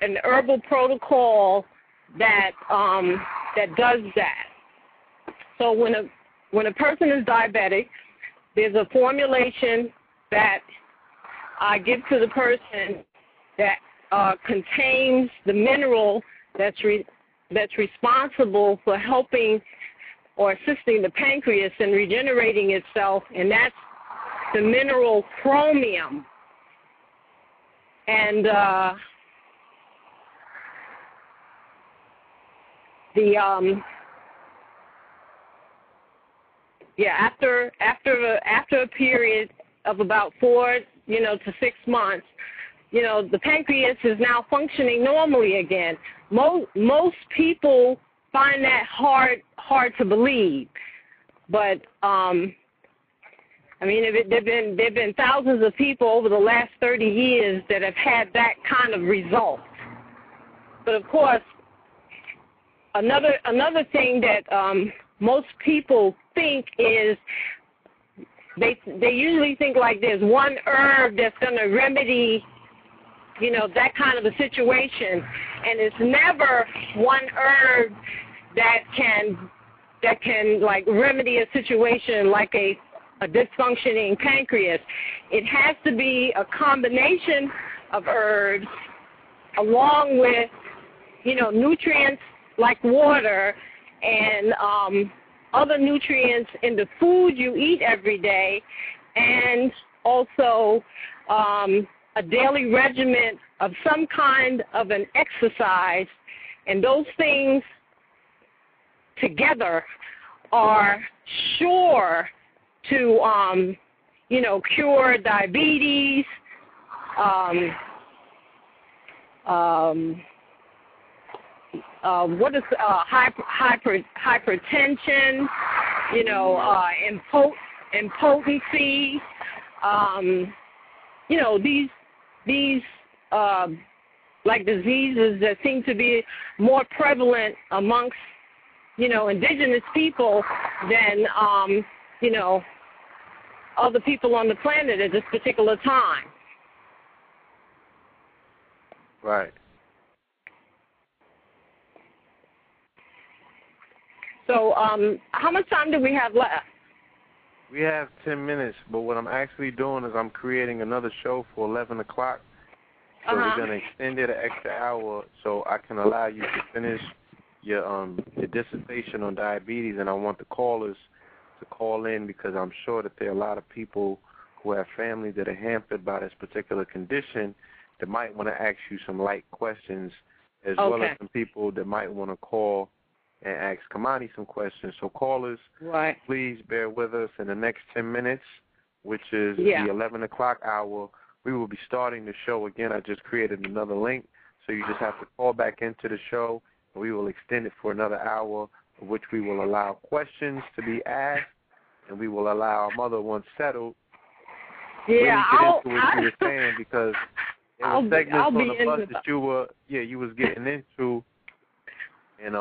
an herbal protocol that does that. So when a person is diabetic, there's a formulation that I give to the person that contains the mineral that's responsible for helping or assisting the pancreas in regenerating itself, and that's the mineral chromium. And after a period of about 4 to 6 months, the pancreas is now functioning normally again. Most people find that hard to believe, but I mean, there've been thousands of people over the last 30 years that have had that kind of result. But of course, another thing that most people think is they usually think like there's one herb that's going to remedy, that kind of a situation, and it's never one herb that can like remedy a situation like a dysfunctioning pancreas. It has to be a combination of herbs along with, nutrients like water and other nutrients in the food you eat every day, and also a daily regimen of some kind of an exercise. And those things together are sure to, cure diabetes, hypertension, impotency, these like diseases that seem to be more prevalent amongst, indigenous people than, other people on the planet at this particular time. Right. So how much time do we have left? We have 10 minutes, but what I'm actually doing is I'm creating another show for 11 o'clock. So we're going to extend it an extra hour so I can allow you to finish your dissertation on diabetes, and I want the callers to call in because I'm sure that there are a lot of people who have families that are hampered by this particular condition that might want to ask you some light questions, as well as some people that might want to call and ask Kamani some questions. So callers, please bear with us. In the next 10 minutes, which is the 11 o'clock hour, we will be starting the show again. I just created another link, so you just have to call back into the show, and we will extend it for another hour, which we will allow questions to be asked, and we will allow our mother once settled. Yeah, really get into what you were saying, because there were segments on the bus that you was getting into, and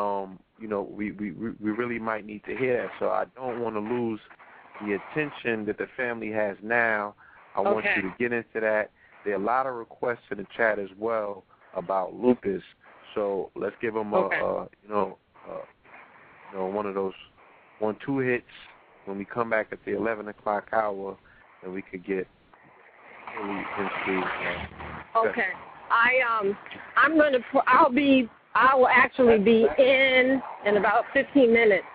we really might need to hear that. So I don't want to lose the attention that the family has now. I want you to get into that. There are a lot of requests in the chat as well about lupus. So let's give them one of those 1-2 hits when we come back at the 11 o'clock hour, and we could get really into I will actually be in about 15 minutes.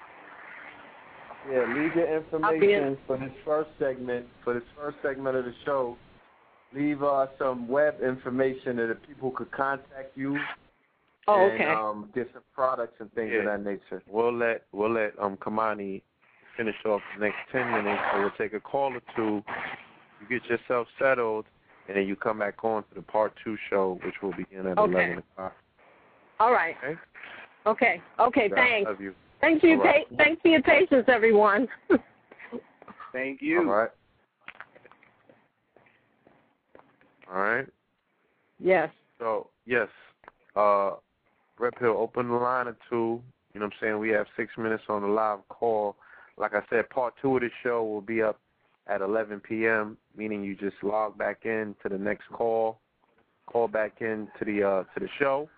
Yeah, leave your information for this first segment. For this first segment of the show, leave some web information that the people could contact you. And get some products and things of that nature. We'll let Kamani finish off the next 10 minutes. So we'll take a call or two. You get yourself settled, and then you come back on to the part 2 show, which will begin at 11 o'clock. All right. Okay. Thanks. Love you. Thanks for your patience, everyone. Thank you. All right. Yes. So yes, Red Pill, open the line or two. You know what I'm saying? We have 6 minutes on the live call. Like I said, part 2 of the show will be up at 11 p.m., meaning you just log back in to the next call back in to the show,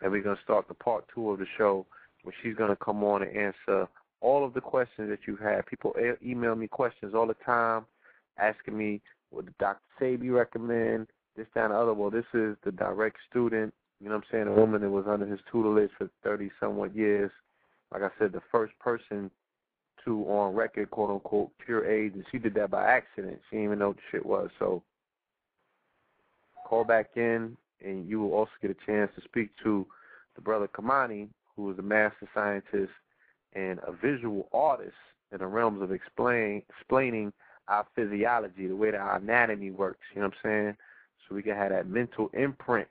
and we're going to start the part 2 of the show, where she's going to come on and answer all of the questions that you have. People email me questions all the time, asking me, what did Dr. Sabi recommend, this, that, and the other. Well, this is the direct student You know what I'm saying? A woman that was under his tutelage for 30-somewhat years. Like I said, the first person to, on record, quote-unquote, pure AIDS, and she did that by accident. She didn't even know what the shit was. So call back in, and you will also get a chance to speak to the brother Kamani, who is a master scientist and a visual artist in the realms of explaining our physiology, the way that our anatomy works, you know what I'm saying? So we can have that mental imprint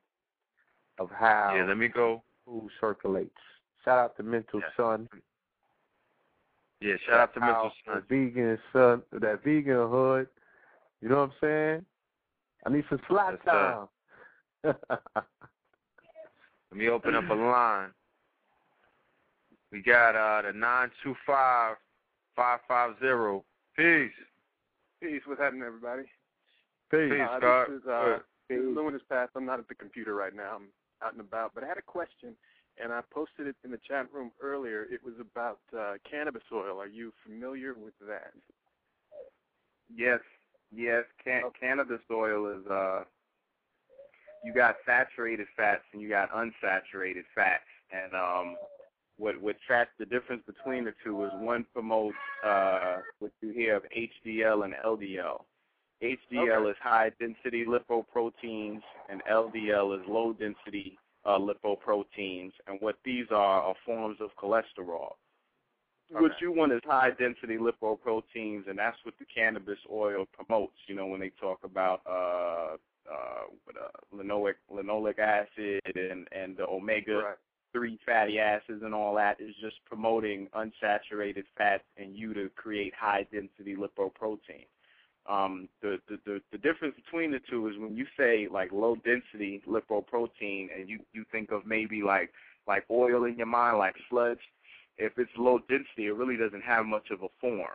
of how food circulates. Shout out to Mental Sun. Yeah, shout out to Mental Sun. Vegan Sun, that vegan hood, you know what I'm saying? I need some slot time. Let me open up a line. We got the 925-550. Peace. Peace. What's happening, everybody? Peace. This is Luminous Path. I'm not at the computer right now. I'm out and about. But I had a question, and I posted it in the chat room earlier. It was about cannabis oil. Are you familiar with that? Yes. Yes. Cannabis oil is... you got saturated fats and you got unsaturated fats. And what tracks the difference between the two is one promotes what you hear of HDL and LDL. HDL is high-density lipoproteins, and LDL is low-density lipoproteins. And what these are forms of cholesterol. Okay. What you want is high-density lipoproteins, and that's what the cannabis oil promotes, you know, when they talk about linoleic acid and the omega-3 fatty acids and all that is just promoting unsaturated fats and you to create high-density lipoprotein. The difference between the two is when you say, like, low-density lipoprotein and you think of maybe, like oil in your mind, like sludge, if it's low-density, it really doesn't have much of a form.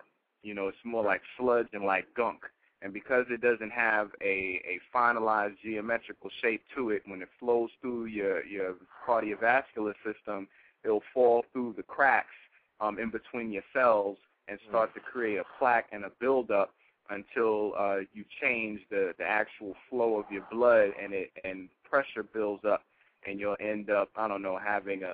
You know, it's more like sludge and like gunk. And because it doesn't have a finalized geometrical shape to it, when it flows through your cardiovascular system, it'll fall through the cracks in between your cells and start to create a plaque and a buildup until you change the actual flow of your blood and pressure builds up. And you'll end up, I don't know, having an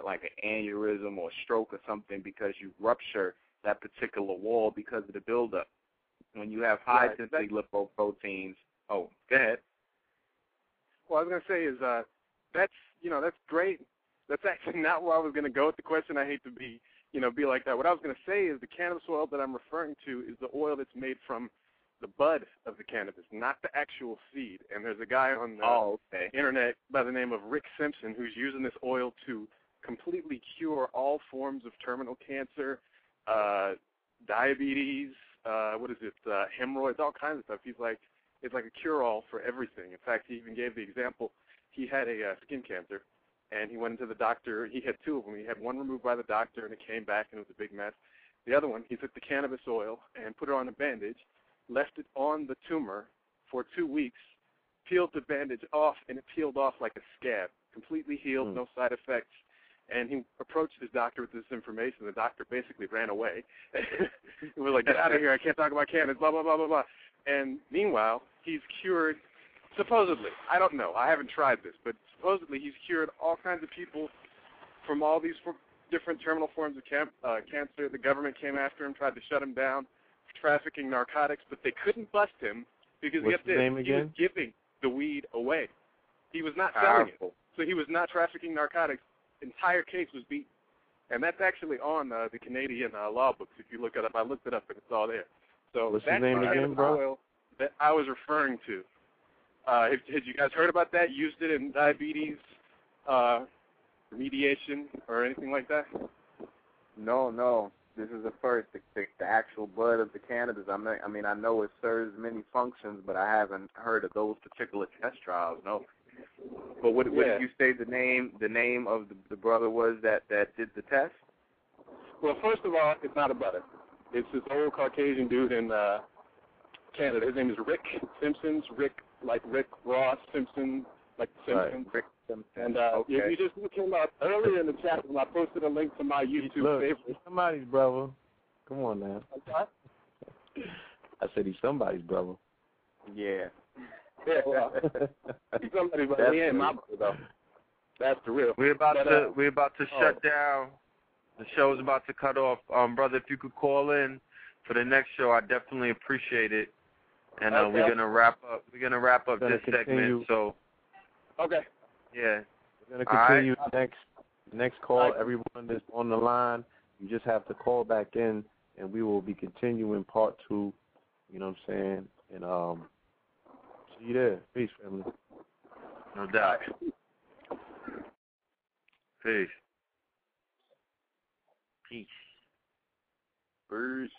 aneurysm or stroke or something because you rupture that particular wall because of the buildup. When you have high-density lipoproteins, go ahead. Well, I was going to say is that's great. That's actually not where I was going to go with the question. I hate to be like that. What I was going to say is the cannabis oil that I'm referring to is the oil that's made from the bud of the cannabis, not the actual seed. And there's a guy on the internet by the name of Rick Simpson who's using this oil to completely cure all forms of terminal cancer, diabetes, hemorrhoids, all kinds of stuff. He's like, it's like a cure-all for everything. In fact, he even gave the example. He had a skin cancer, and he went into the doctor. He had two of them. He had one removed by the doctor, and it came back, and it was a big mess. The other one, he took the cannabis oil and put it on a bandage, left it on the tumor for 2 weeks, peeled the bandage off, and it peeled off like a scab, completely healed, no side effects. And he approached his doctor with this information. The doctor basically ran away. He was like, get out of here. I can't talk about cannabis, blah, blah, blah, blah, blah. And meanwhile, he's cured, supposedly. I don't know. I haven't tried this. But supposedly he's cured all kinds of people from all these different terminal forms of cancer. The government came after him, tried to shut him down, trafficking narcotics. But they couldn't bust him because he was giving the weed away. He was not selling it. So he was not trafficking narcotics. Entire case was beaten, and that's actually on the Canadian law books. If you look it up, I looked it up and it's all there. So what's his name again, bro? That I was referring to. Had you guys heard about that? Used it in diabetes remediation or anything like that? No. This is the first. The actual bud of the cannabis. I know it serves many functions, but I haven't heard of those particular test trials. No. But what did you say the name of the brother was that did the test? Well, first of all, it's not a brother. It's this old Caucasian dude in Canada. His name is Rick Simpson. Rick, like Rick Ross Simpson, like Simpson. Right. Rick Simpson. And if you just look him up earlier in the chat room, I posted a link to my YouTube favorite. Somebody's brother. Come on now. I said he's somebody's brother. Yeah. Yeah, well, somebody, but he ain't my brother, though. That's the real. We're about to shut down. The show's about to cut off. Brother, if you could call in for the next show, I definitely appreciate it. And okay. We're gonna wrap up this segment. So. Okay. Yeah. We're gonna continue next call. Everyone that's on the line, you just have to call back in, and we will be continuing part 2. You know what I'm saying? And see you there. Peace, family. No doubt. Peace. Peace. Peace.